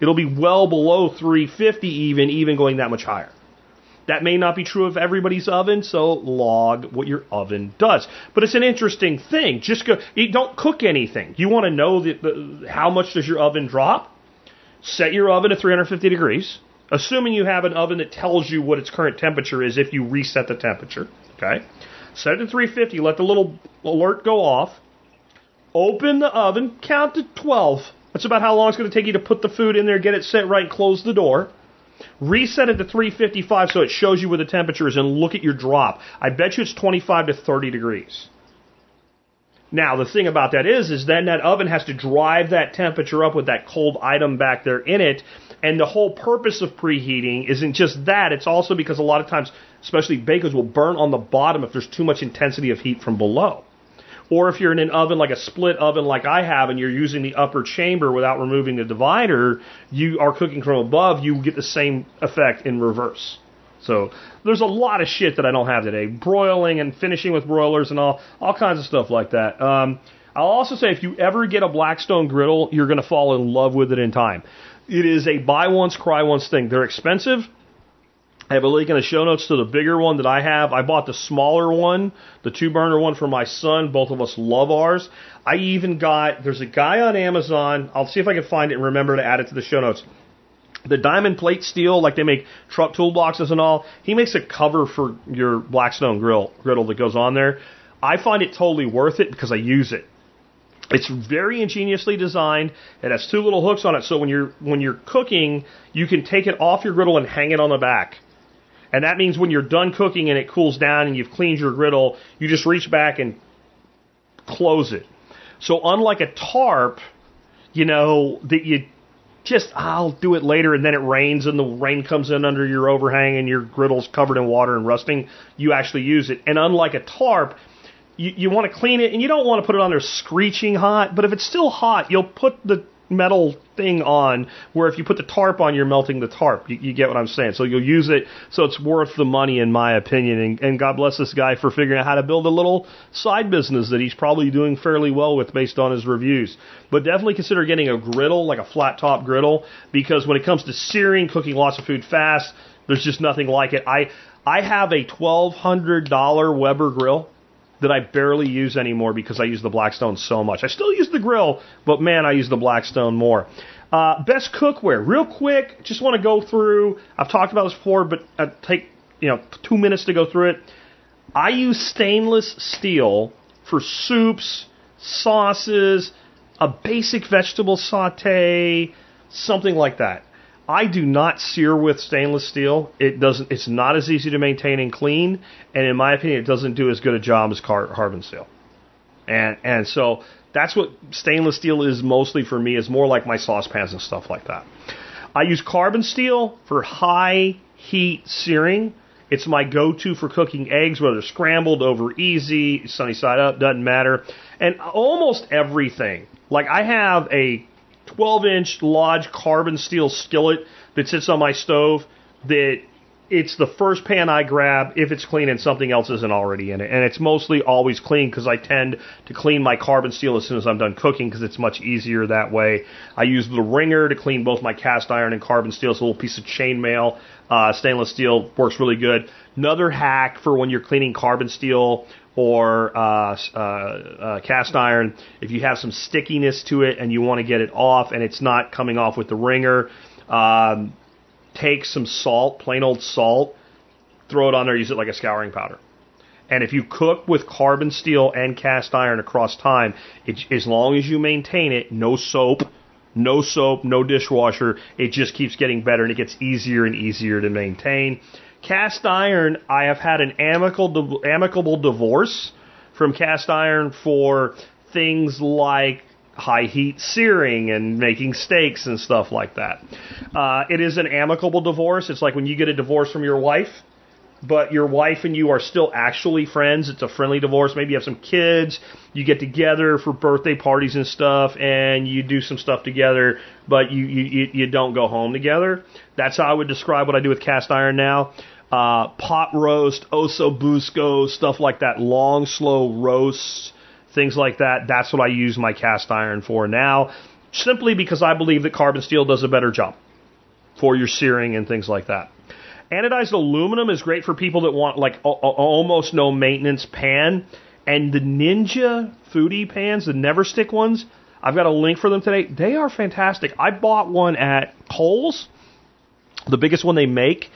It'll be well below three fifty even, even going that much higher. That may not be true of everybody's oven, so log what your oven does. But it's an interesting thing. Just go, you don't cook anything. You want to know the, the, how much does your oven drop? Set your oven to three fifty degrees, assuming you have an oven that tells you what its current temperature is if you reset the temperature. Okay, set it to three fifty. Let the little alert go off. Open the oven. Count to twelve. That's about how long it's going to take you to put the food in there, get it set right, close the door. Reset it to three fifty-five so it shows you where the temperature is, and look at your drop. I bet you it's twenty-five to thirty degrees. Now, the thing about that is, is then that oven has to drive that temperature up with that cold item back there in it, and the whole purpose of preheating isn't just that. It's also because a lot of times, especially bakers, will burn on the bottom if there's too much intensity of heat from below. Or if you're in an oven, like a split oven like I have, and you're using the upper chamber without removing the divider, you are cooking from above, you get the same effect in reverse. So there's a lot of shit that I don't have today. Broiling and finishing with broilers and all, all kinds of stuff like that. Um, I'll also say if you ever get a Blackstone griddle, you're going to fall in love with it in time. It is a buy once, cry once thing. They're expensive. I have a link in the show notes to the bigger one that I have. I bought the smaller one, the two-burner one for my son. Both of us love ours. I even got, there's a guy on Amazon. I'll see if I can find it and remember to add it to the show notes. The diamond plate steel, like they make truck toolboxes and all, he makes a cover for your Blackstone grill griddle that goes on there. I find it totally worth it because I use it. It's very ingeniously designed. It has two little hooks on it, so when you're when you're cooking, you can take it off your griddle and hang it on the back. And that means when you're done cooking and it cools down and you've cleaned your griddle, you just reach back and close it. So unlike a tarp, you know, that you just, I'll do it later, and then it rains and the rain comes in under your overhang and your griddle's covered in water and rusting, you actually use it. And unlike a tarp, you, you want to clean it, and you don't want to put it on there screeching hot, but if it's still hot, you'll put the metal thing on, where if you put the tarp on, you're melting the tarp. You, you get what I'm saying. So you'll use it, so it's worth the money, in my opinion. And, and God bless this guy for figuring out how to build a little side business that he's probably doing fairly well with based on his reviews. But definitely consider getting a griddle, like a flat top griddle, because when it comes to searing, cooking lots of food fast, there's just nothing like it. I, I have a twelve hundred dollars Weber grill that I barely use anymore because I use the Blackstone so much. I still use the grill, but man, I use the Blackstone more. Uh, best cookware. Real quick, just want to go through. I've talked about this before, but I take you know two minutes to go through it. I use stainless steel for soups, sauces, a basic vegetable saute, something like that. I do not sear with stainless steel. It doesn't. It's not as easy to maintain and clean, and in my opinion, it doesn't do as good a job as car, carbon steel. And and so that's what stainless steel is mostly for me. Is more like my saucepans and stuff like that. I use carbon steel for high heat searing. It's my go-to for cooking eggs, whether scrambled, over easy, sunny side up, doesn't matter. And almost everything. Like I have a twelve inch Lodge carbon steel skillet that sits on my stove that it's the first pan I grab if it's clean and something else isn't already in it. And it's mostly always clean because I tend to clean my carbon steel as soon as I'm done cooking because it's much easier that way. I use the wringer to clean both my cast iron and carbon steel. It's a little piece of chainmail. Uh, stainless steel works really good. Another hack for when you're cleaning carbon steel or uh, uh, uh, cast iron, if you have some stickiness to it and you want to get it off and it's not coming off with the wringer, um, take some salt, plain old salt, throw it on there, use it like a scouring powder. And if you cook with carbon steel and cast iron across time, it, as long as you maintain it, no soap, no soap, no dishwasher, it just keeps getting better and it gets easier and easier to maintain. Cast iron, I have had an amicable, amicable divorce from cast iron for things like high heat searing and making steaks and stuff like that. Uh, it is an amicable divorce. It's like when you get a divorce from your wife, but your wife and you are still actually friends. It's a friendly divorce. Maybe you have some kids. You get together for birthday parties and stuff, and you do some stuff together, but you you, you don't go home together. That's how I would describe what I do with cast iron now. Uh, pot roast, osso busco, stuff like that. Long, slow roasts, things like that. That's what I use my cast iron for now, simply because I believe that carbon steel does a better job for your searing and things like that. Anodized aluminum is great for people that want like o- almost no maintenance pan. And the Ninja Foodie pans, the never stick ones, I've got a link for them today. They are fantastic. I bought one at Kohl's, the biggest one they make.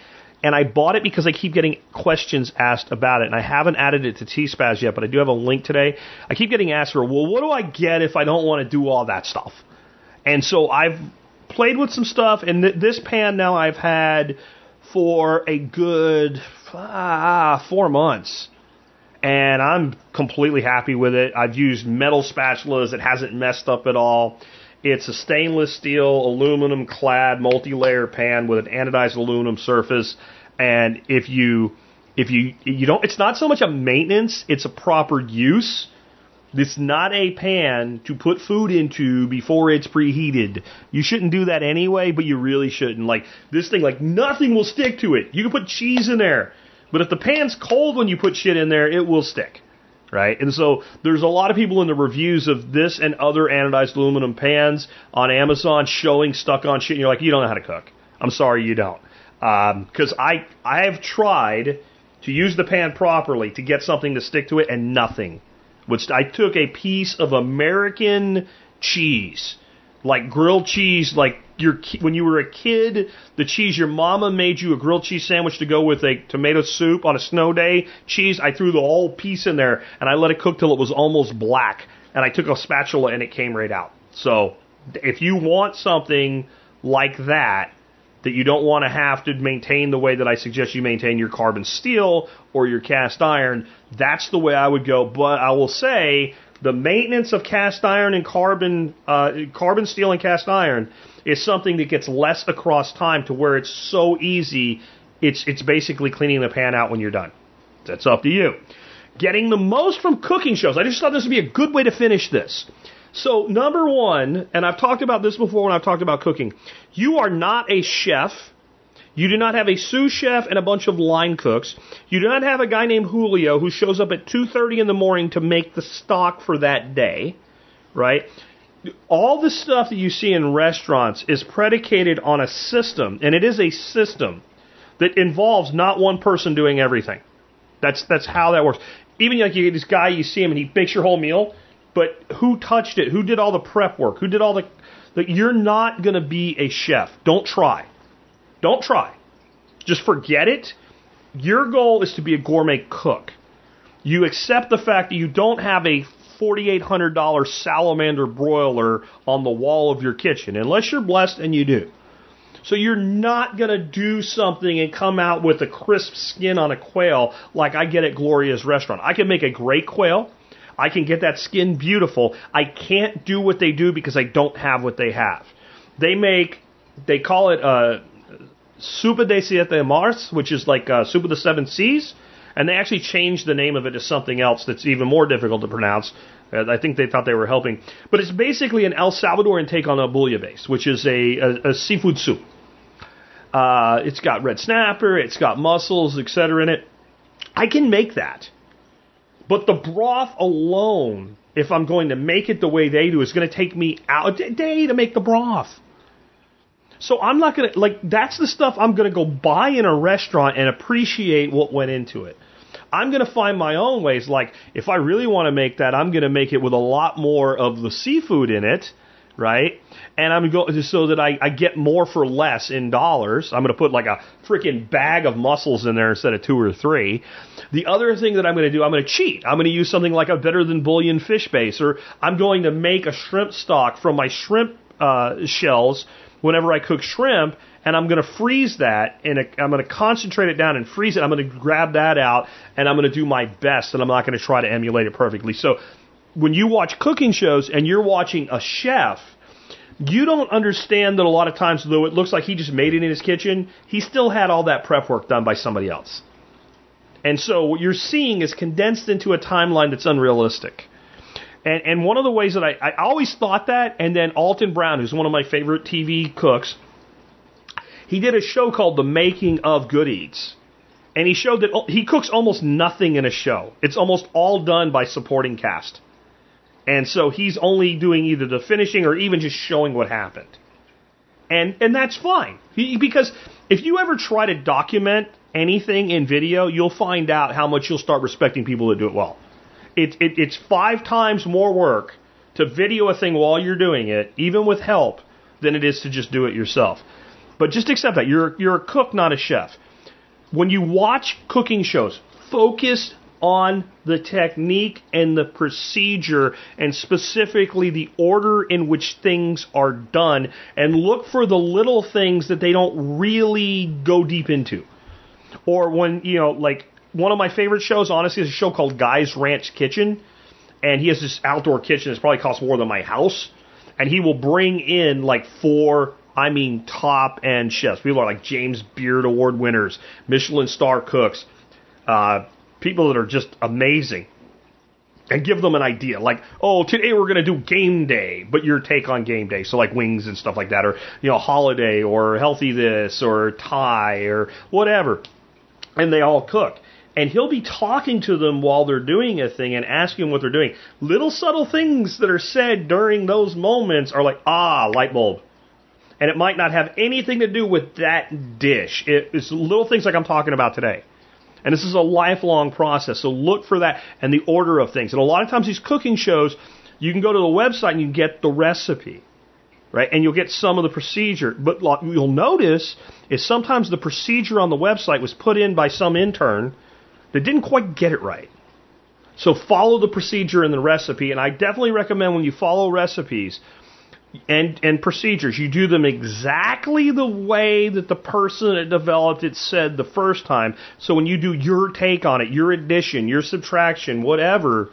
And I bought it because I keep getting questions asked about it. And I haven't added it to T-Spaz yet, but I do have a link today. I keep getting asked for, well, what do I get if I don't want to do all that stuff? And so I've played with some stuff. And th- this pan now I've had for a good ah, four months. And I'm completely happy with it. I've used metal spatulas. It hasn't messed up at all. It's a stainless steel, aluminum clad, multi-layer pan with an anodized aluminum surface. And if you, if you, you don't, it's not so much a maintenance, it's a proper use. It's not a pan to put food into before it's preheated. You shouldn't do that anyway, but you really shouldn't. Like, this thing, like, nothing will stick to it. You can put cheese in there, but if the pan's cold when you put shit in there, it will stick, right? And so there's a lot of people in the reviews of this and other anodized aluminum pans on Amazon showing stuck on shit, and you're like, you don't know how to cook. I'm sorry, you don't. Because um, I, I have tried to use the pan properly to get something to stick to it, and nothing. Which I took a piece of American cheese, like grilled cheese, like your when you were a kid, the cheese your mama made you a grilled cheese sandwich to go with a tomato soup on a snow day. Cheese, I threw the whole piece in there, and I let it cook till it was almost black. And I took a spatula, and it came right out. So if you want something like that, that you don't want to have to maintain the way that I suggest you maintain your carbon steel or your cast iron, that's the way I would go. But I will say the maintenance of cast iron and carbon uh, carbon steel and cast iron is something that gets less across time to where it's so easy, it's it's basically cleaning the pan out when you're done. That's up to you. Getting the most from cooking shows. I just thought this would be a good way to finish this. So, number one, and I've talked about this before when I've talked about cooking, you are not a chef. You do not have a sous chef and a bunch of line cooks. You do not have a guy named Julio who shows up at two thirty in the morning to make the stock for that day, right? All the stuff that you see in restaurants is predicated on a system, and it is a system that involves not one person doing everything. That's, that's how that works. Even like you get this guy, you see him, and he makes your whole meal. But who touched it? Who did all the prep work? Who did all the... the you're not going to be a chef. Don't try. Don't try. Just forget it. Your goal is to be a gourmet cook. You accept the fact that you don't have a forty-eight hundred dollars salamander broiler on the wall of your kitchen, unless you're blessed and you do. So you're not going to do something and come out with a crisp skin on a quail like I get at Gloria's restaurant. I can make a great quail. I can get that skin beautiful. I can't do what they do because I don't have what they have. They make, they call it uh, Soupe de Siete Mars, which is like uh, Soup of the Seven Seas, and they actually changed the name of it to something else that's even more difficult to pronounce. Uh, I think they thought they were helping. But it's basically an El Salvadoran take on a bouillabaisse, which is a, a, a seafood soup. Uh, it's got red snapper, it's got mussels, et cetera in it. I can make that. But the broth alone, if I'm going to make it the way they do, is going to take me out a day to make the broth. So I'm not going to, like, that's the stuff I'm going to go buy in a restaurant and appreciate what went into it. I'm going to find my own ways. Like, if I really want to make that, I'm going to make it with a lot more of the seafood in it, right? And I'm going to, so that I, I get more for less in dollars. I'm going to put like a freaking bag of mussels in there instead of two or three. The other thing that I'm going to do, I'm going to cheat. I'm going to use something like a Better Than Bouillon fish base, or I'm going to make a shrimp stock from my shrimp uh, shells whenever I cook shrimp, and I'm going to freeze that, and I'm going to concentrate it down and freeze it. I'm going to grab that out, and I'm going to do my best, and I'm not going to try to emulate it perfectly. So when you watch cooking shows and you're watching a chef, you don't understand that a lot of times, though it looks like he just made it in his kitchen, he still had all that prep work done by somebody else. And so what you're seeing is condensed into a timeline that's unrealistic. And and one of the ways that I, I always thought that, and then Alton Brown, who's one of my favorite T V cooks, he did a show called The Making of Good Eats. And he showed that he cooks almost nothing in a show. It's almost all done by supporting cast. And so he's only doing either the finishing or even just showing what happened. And and that's fine. He, because if you ever try to document anything in video, you'll find out how much you'll start respecting people that do it well. It, it, it's five times more work to video a thing while you're doing it, even with help, than it is to just do it yourself. But just accept that. You're, you're a cook, not a chef. When you watch cooking shows, focus on the technique and the procedure, and specifically the order in which things are done, and look for the little things that they don't really go deep into. Or when, you know, like one of my favorite shows, honestly, is a show called Guy's Ranch Kitchen, and he has this outdoor kitchen that's probably cost more than my house, and he will bring in like four, I mean, top-end chefs. People are like James Beard Award winners, Michelin star cooks, uh, people that are just amazing. and give them an idea. Like, oh, today we're going to do game day, but your take on game day. So like wings and stuff like that, or, you know, holiday or healthy this or Thai or whatever. And they all cook. And he'll be talking to them while they're doing a thing and asking what they're doing. Little subtle things that are said during those moments are like, ah, light bulb. And it might not have anything to do with that dish. It, it's little things like I'm talking about today. And this is a lifelong process, so look for that and the order of things. And a lot of times these cooking shows, you can go to the website and you get the recipe, right? And you'll get some of the procedure. But what you'll notice is sometimes the procedure on the website was put in by some intern that didn't quite get it right. So follow the procedure and the recipe. And I definitely recommend when you follow recipes and, and procedures, you do them exactly the way that the person that developed it said the first time. So when you do your take on it, your addition, your subtraction, whatever,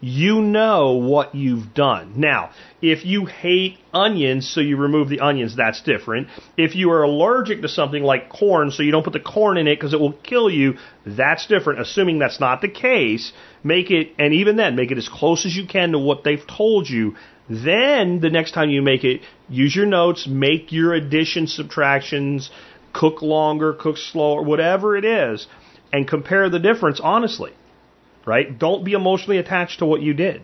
you know what you've done. Now, if you hate onions, so you remove the onions, that's different. If you are allergic to something like corn, so you don't put the corn in it because it will kill you, that's different. Assuming that's not the case, make it, and even then, make it as close as you can to what they've told you. Then, the next time you make it, use your notes, make your additions, subtractions, cook longer, cook slower, whatever it is, and compare the difference honestly, right? Don't be emotionally attached to what you did.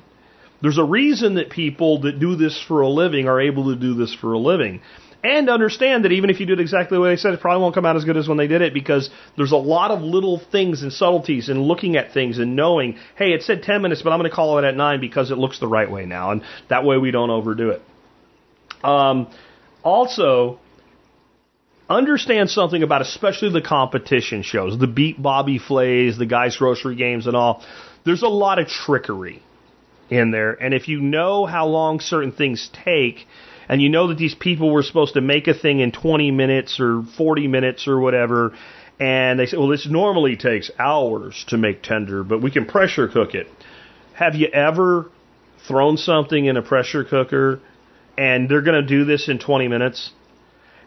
There's a reason that people that do this for a living are able to do this for a living. And understand that even if you do it exactly the way they said, it probably won't come out as good as when they did it, because there's a lot of little things and subtleties and looking at things and knowing, hey, it said ten minutes, but I'm going to call it at nine because it looks the right way now. And that way we don't overdo it. Um, also, understand something about especially the competition shows, the Beat Bobby Flays, the Guy's Grocery Games and all. There's a lot of trickery in there. And if you know how long certain things take, and you know that these people were supposed to make a thing in twenty minutes or forty minutes or whatever, and they say, well, this normally takes hours to make tender, but we can pressure cook it. Have you ever thrown something in a pressure cooker, and they're going to do this in twenty minutes,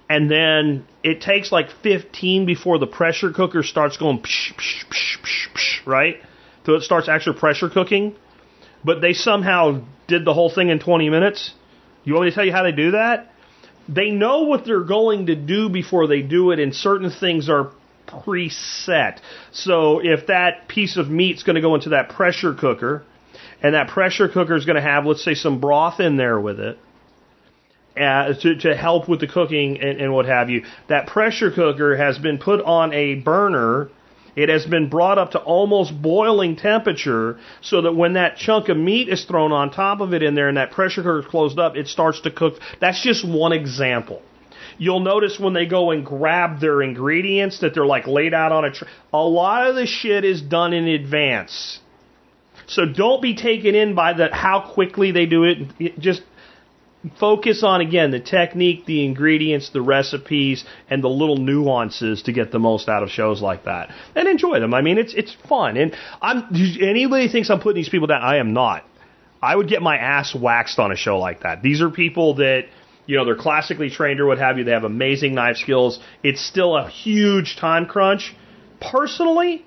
and then it takes like fifteen before the pressure cooker starts going psh, psh, psh, psh, psh, right? So it starts actually pressure cooking, but they somehow did the whole thing in twenty minutes? You want me to tell you how they do that? They know what they're going to do before they do it, and certain things are preset. So if that piece of meat's going to go into that pressure cooker, and that pressure cooker is going to have, let's say, some broth in there with it uh, to, to help with the cooking and, and what have you, that pressure cooker has been put on a burner. It has been brought up to almost boiling temperature so that when that chunk of meat is thrown on top of it in there and that pressure cooker is closed up, it starts to cook. That's just one example. You'll notice when they go and grab their ingredients that they're like laid out on a tray. A lot of the shit is done in advance. So don't be taken in by the how quickly they do it. Just focus on, again, the technique, the ingredients, the recipes, and the little nuances to get the most out of shows like that. And enjoy them. I mean, it's it's fun. And I'm anybody thinks I'm putting these people down, I am not. I would get my ass waxed on a show like that. These are people that, you know, they're classically trained or what have you. They have amazing knife skills. It's still a huge time crunch. Personally,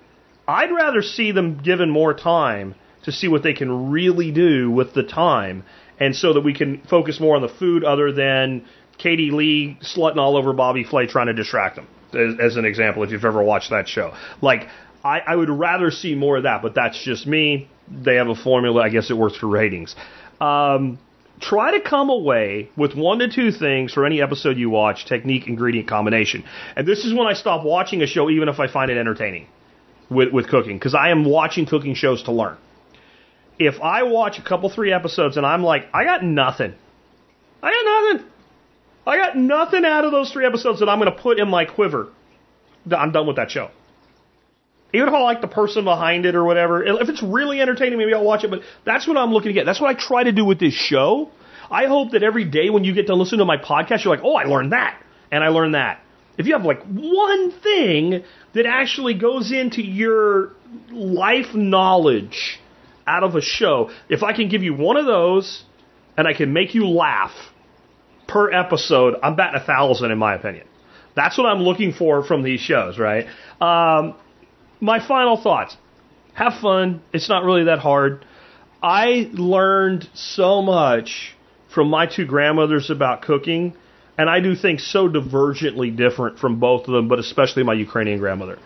I'd rather see them given more time to see what they can really do with the time, and so that we can focus more on the food other than Katie Lee slutting all over Bobby Flay trying to distract them, as, as an example, if you've ever watched that show. Like, I, I would rather see more of that, but that's just me. They have a formula. I guess it works for ratings. Um, try to come away with one to two things for any episode you watch, technique, ingredient, combination. And this is when I stop watching a show, even if I find it entertaining with, with cooking, because I am watching cooking shows to learn. If I watch a couple, three episodes and I'm like, I got nothing. I got nothing. I got nothing out of those three episodes that I'm going to put in my quiver. I'm done with that show. Even if I like the person behind it or whatever, if it's really entertaining, maybe I'll watch it, but that's what I'm looking to get. That's what I try to do with this show. I hope that every day when you get to listen to my podcast, you're like, oh, I learned that, and I learned that. If you have like one thing that actually goes into your life knowledge out of a show, if I can give you one of those and I can make you laugh per episode, I'm batting a thousand in my opinion. That's what I'm looking for from these shows, right? Um, my final thoughts. Have fun. It's not really that hard. I learned so much from my two grandmothers about cooking, and I do things so divergently different from both of them, but especially my Ukrainian grandmother.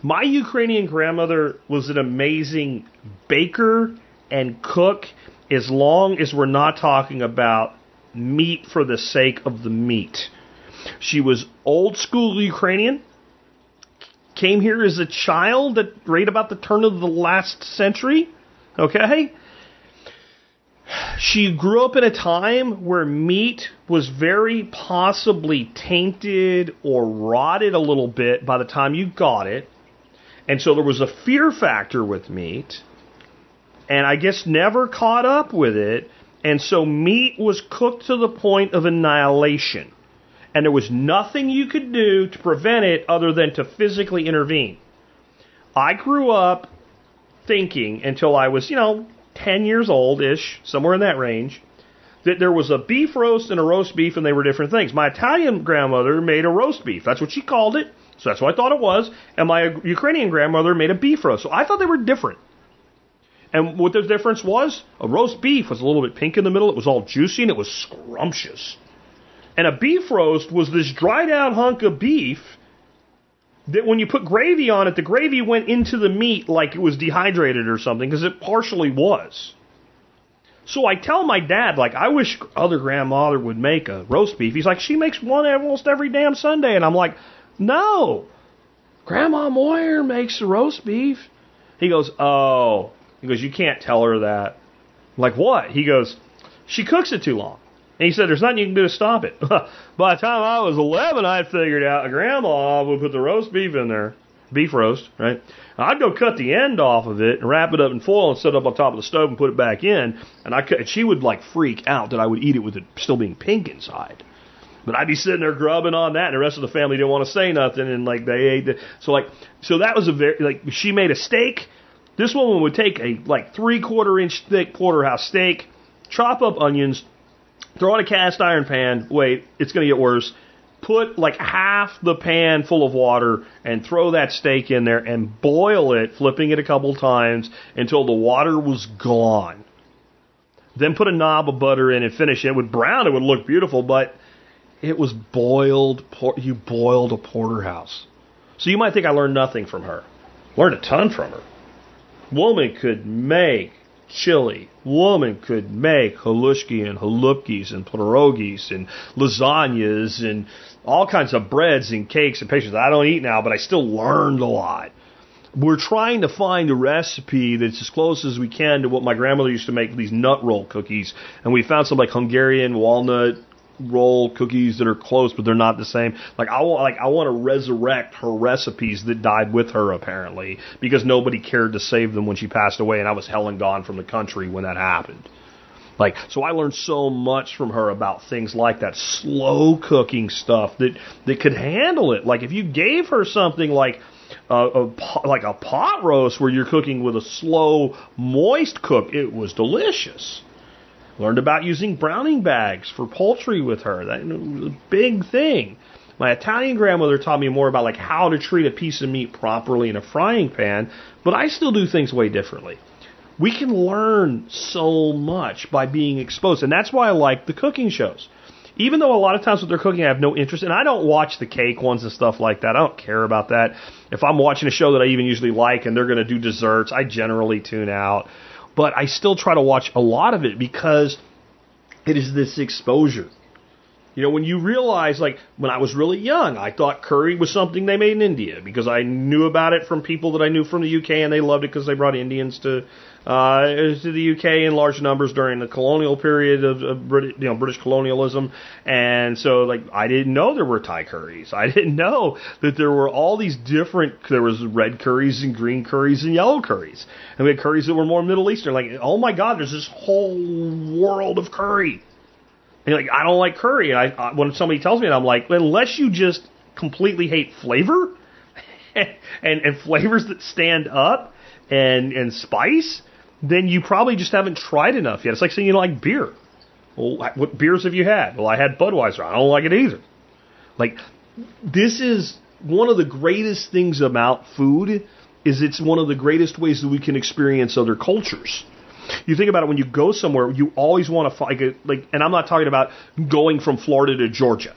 My Ukrainian grandmother was an amazing baker and cook, as long as we're not talking about meat for the sake of the meat. She was old school Ukrainian, came here as a child at right about the turn of the last century, okay? She grew up in a time where meat was very possibly tainted or rotted a little bit by the time you got it. And so there was a fear factor with meat, and I guess never caught up with it. And so meat was cooked to the point of annihilation. And there was nothing you could do to prevent it other than to physically intervene. I grew up thinking until I was, you know, ten years old-ish, somewhere in that range, that there was a beef roast and a roast beef, and they were different things. My Italian grandmother made a roast beef. That's what she called it, so that's what I thought it was. And my Ukrainian grandmother made a beef roast, so I thought they were different. And what the difference was, a roast beef was a little bit pink in the middle. It was all juicy, and it was scrumptious. And a beef roast was this dried-out hunk of beef that when you put gravy on it, the gravy went into the meat like it was dehydrated or something, because it partially was. So I tell my dad, like, I wish other grandmother would make a roast beef. He's like, she makes one almost every damn Sunday. And I'm like, no, Grandma Moyer makes the roast beef. He goes, oh. He goes, you can't tell her that. I'm like, what? He goes, she cooks it too long. And he said, there's nothing you can do to stop it. By the time I was eleven, I figured out Grandma would put the roast beef in there. Beef roast, right? I'd go cut the end off of it and wrap it up in foil and set it up on top of the stove and put it back in. And I cut, and she would, like, freak out that I would eat it with it still being pink inside. But I'd be sitting there grubbing on that, and the rest of the family didn't want to say nothing. And, like, they ate it. So, like, so that was a very, like, she made a steak. This woman would take a, like, three-quarter-inch thick porterhouse steak, chop up onions, throw in a cast iron pan. Wait, it's going to get worse. Put like half the pan full of water and throw that steak in there and boil it, flipping it a couple times until the water was gone. Then put a knob of butter in and finish it. With brown, it would look beautiful, but it was boiled. Por- you boiled a porterhouse. So you might think I learned nothing from her. Learned a ton from her. Woman could make chili. Woman could make halushki and halupkis and pierogies and lasagnas and all kinds of breads and cakes and pastries. I don't eat now, but I still learned a lot. We're trying to find a recipe that's as close as we can to what my grandmother used to make, these nut roll cookies. And we found some like Hungarian walnut roll cookies that are close, but they're not the same. Like I want, like I want to resurrect her recipes that died with her, apparently, because nobody cared to save them when she passed away, and I was hell and gone from the country when that happened. Like, so I learned so much from her about things like that, slow cooking stuff that that could handle it. Like if you gave her something like a, a like a pot roast where you're cooking with a slow, moist cook, it was delicious. Learned about using browning bags for poultry with her. That was a big thing. My Italian grandmother taught me more about like how to treat a piece of meat properly in a frying pan, but I still do things way differently. We can learn so much by being exposed, and that's why I like the cooking shows. Even though a lot of times what they're cooking I have no interest in, I don't watch the cake ones and stuff like that. I don't care about that. If I'm watching a show that I even usually like and they're going to do desserts, I generally tune out. But I still try to watch a lot of it because it is this exposure. You know, when you realize, like, when I was really young, I thought curry was something they made in India because I knew about it from people that I knew from the U K, and they loved it because they brought Indians to uh, to the U K in large numbers during the colonial period of, of British, you know, British colonialism. And so, like, I didn't know there were Thai curries. I didn't know that there were all these different, there was red curries and green curries and yellow curries. And we had curries that were more Middle Eastern. Like, oh my God, there's this whole world of curry. And you're like, I don't like curry. And I, I, when somebody tells me that, I'm like, unless you just completely hate flavor and, and flavors that stand up and, and spice, then you probably just haven't tried enough yet. It's like saying you don't like beer. Well, what beers have you had? Well, I had Budweiser. I don't like it either. Like, this is one of the greatest things about food is it's one of the greatest ways that we can experience other cultures. You think about it, when you go somewhere, you always want to like, like. And I'm not talking about going from Florida to Georgia,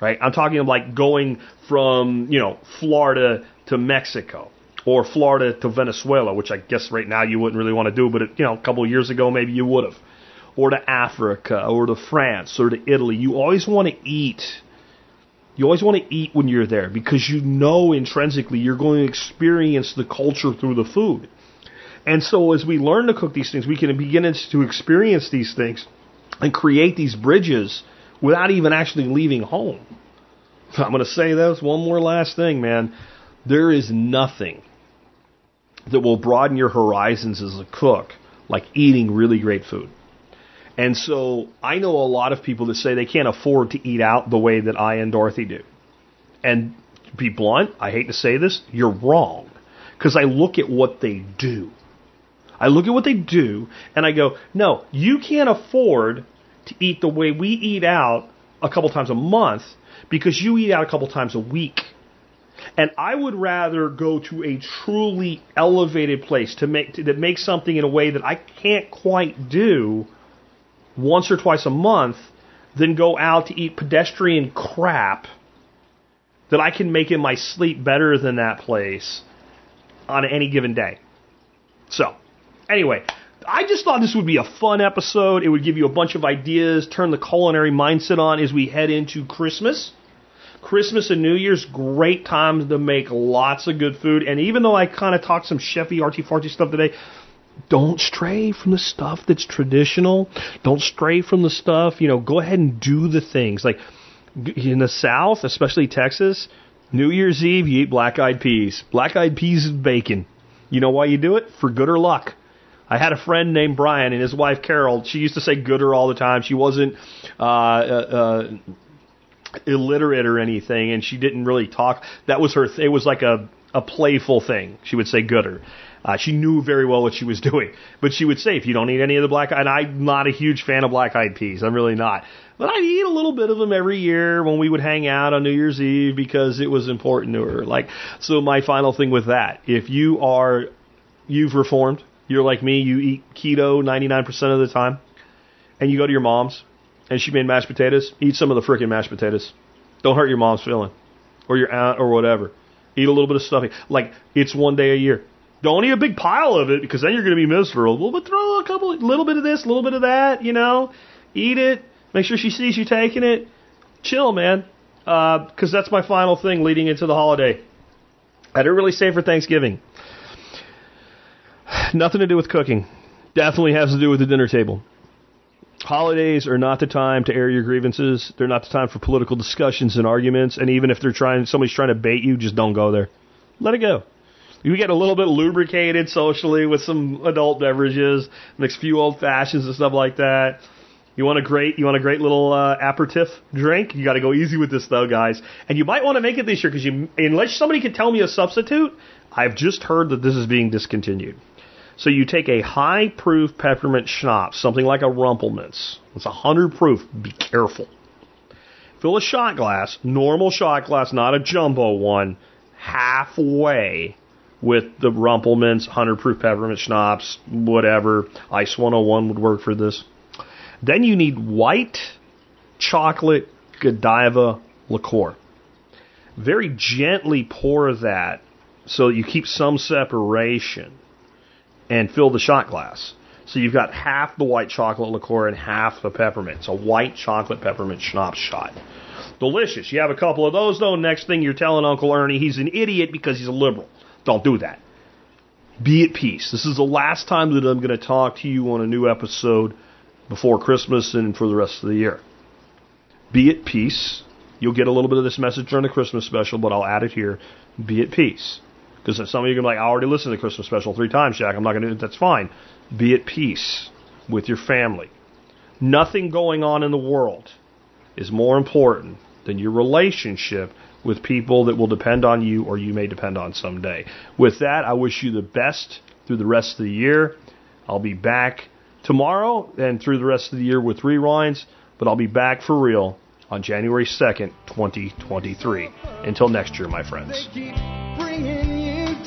right? I'm talking like going from you know Florida to Mexico or Florida to Venezuela, which I guess right now you wouldn't really want to do, but it, you know a couple of years ago maybe you would have, or to Africa or to France or to Italy. You always want to eat. You always want to eat when you're there because you know intrinsically you're going to experience the culture through the food. And so as we learn to cook these things, we can begin to experience these things and create these bridges without even actually leaving home. I'm going to say this one more last thing, man. There is nothing that will broaden your horizons as a cook like eating really great food. And so I know a lot of people that say they can't afford to eat out the way that I and Dorothy do. And to be blunt, I hate to say this, you're wrong. Because I look at what they do. I look at what they do and I go, no, you can't afford to eat the way we eat out a couple times a month because you eat out a couple times a week. And I would rather go to a truly elevated place to make to, that makes something in a way that I can't quite do once or twice a month, then go out to eat pedestrian crap that I can make in my sleep better than that place on any given day. So, anyway, I just thought this would be a fun episode. It would give you a bunch of ideas, turn the culinary mindset on as we head into Christmas. Christmas and New Year's, great times to make lots of good food. And even though I kind of talked some chefy, artsy-fartsy stuff today, don't stray from the stuff that's traditional. Don't stray from the stuff, you know, go ahead and do the things. Like in the South, especially Texas, New Year's Eve, you eat black-eyed peas. Black-eyed peas and bacon. You know why you do it? For good or luck. I had a friend named Brian and his wife Carol. She used to say gooder all the time. She wasn't uh, uh, uh, illiterate or anything, and she didn't really talk. That was her. Th- it was like a, a playful thing. She would say gooder. Uh, she knew very well what she was doing. But she would say, if you don't eat any of the black... And I'm not a huge fan of black-eyed peas. I'm really not. But I'd eat a little bit of them every year when we would hang out on New Year's Eve because it was important to her. Like, so my final thing with that, if you are... You've reformed. You're like me. You eat keto ninety-nine percent of the time. And you go to your mom's. And she made mashed potatoes. Eat some of the freaking mashed potatoes. Don't hurt your mom's feeling. Or your aunt or whatever. Eat a little bit of stuffing. Like, it's one day a year. Don't eat a big pile of it because then you're going to be miserable. But throw a couple, little bit of this, a little bit of that, you know. Eat it. Make sure she sees you taking it. Chill, man. Uh, because that's my final thing leading into the holiday. I didn't really say for Thanksgiving. Nothing to do with cooking. Definitely has to do with the dinner table. Holidays are not the time to air your grievances. They're not the time for political discussions and arguments. And even if they're trying, somebody's trying to bait you, just don't go there. Let it go. You get a little bit lubricated socially with some adult beverages, mix few old fashions and stuff like that. You want a great, you want a great little uh, aperitif drink. You got to go easy with this though, guys. And you might want to make it this year because you, unless somebody could tell me a substitute, I've just heard that this is being discontinued. So you take a high proof peppermint schnapps, something like a Rumplemints. It's a hundred proof. Be careful. Fill a shot glass, normal shot glass, not a jumbo one, halfway. With the Rumplemints, one hundred proof peppermint schnapps, whatever. Ice one oh one would work for this. Then you need white chocolate Godiva liqueur. Very gently pour that so that you keep some separation and fill the shot glass. So you've got half the white chocolate liqueur and half the peppermint. It's a white chocolate peppermint schnapps shot. Delicious. You have a couple of those, though. Next thing you're telling Uncle Ernie, he's an idiot because he's a liberal. Don't do that. Be at peace. This is the last time that I'm going to talk to you on a new episode before Christmas and for the rest of the year. Be at peace. You'll get a little bit of this message during the Christmas special, but I'll add it here. Be at peace. Because some of you are going to be like, I already listened to the Christmas special three times, Jack. I'm not going to do it. That's fine. Be at peace with your family. Nothing going on in the world is more important than your relationship with people that will depend on you or you may depend on someday. With that, I wish you the best through the rest of the year. I'll be back tomorrow and through the rest of the year with rewinds, but I'll be back for real on January second, twenty twenty-three. Until next year, my friends. They keep bringing you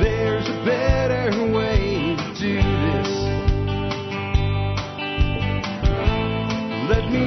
There's a better way to do this. Let me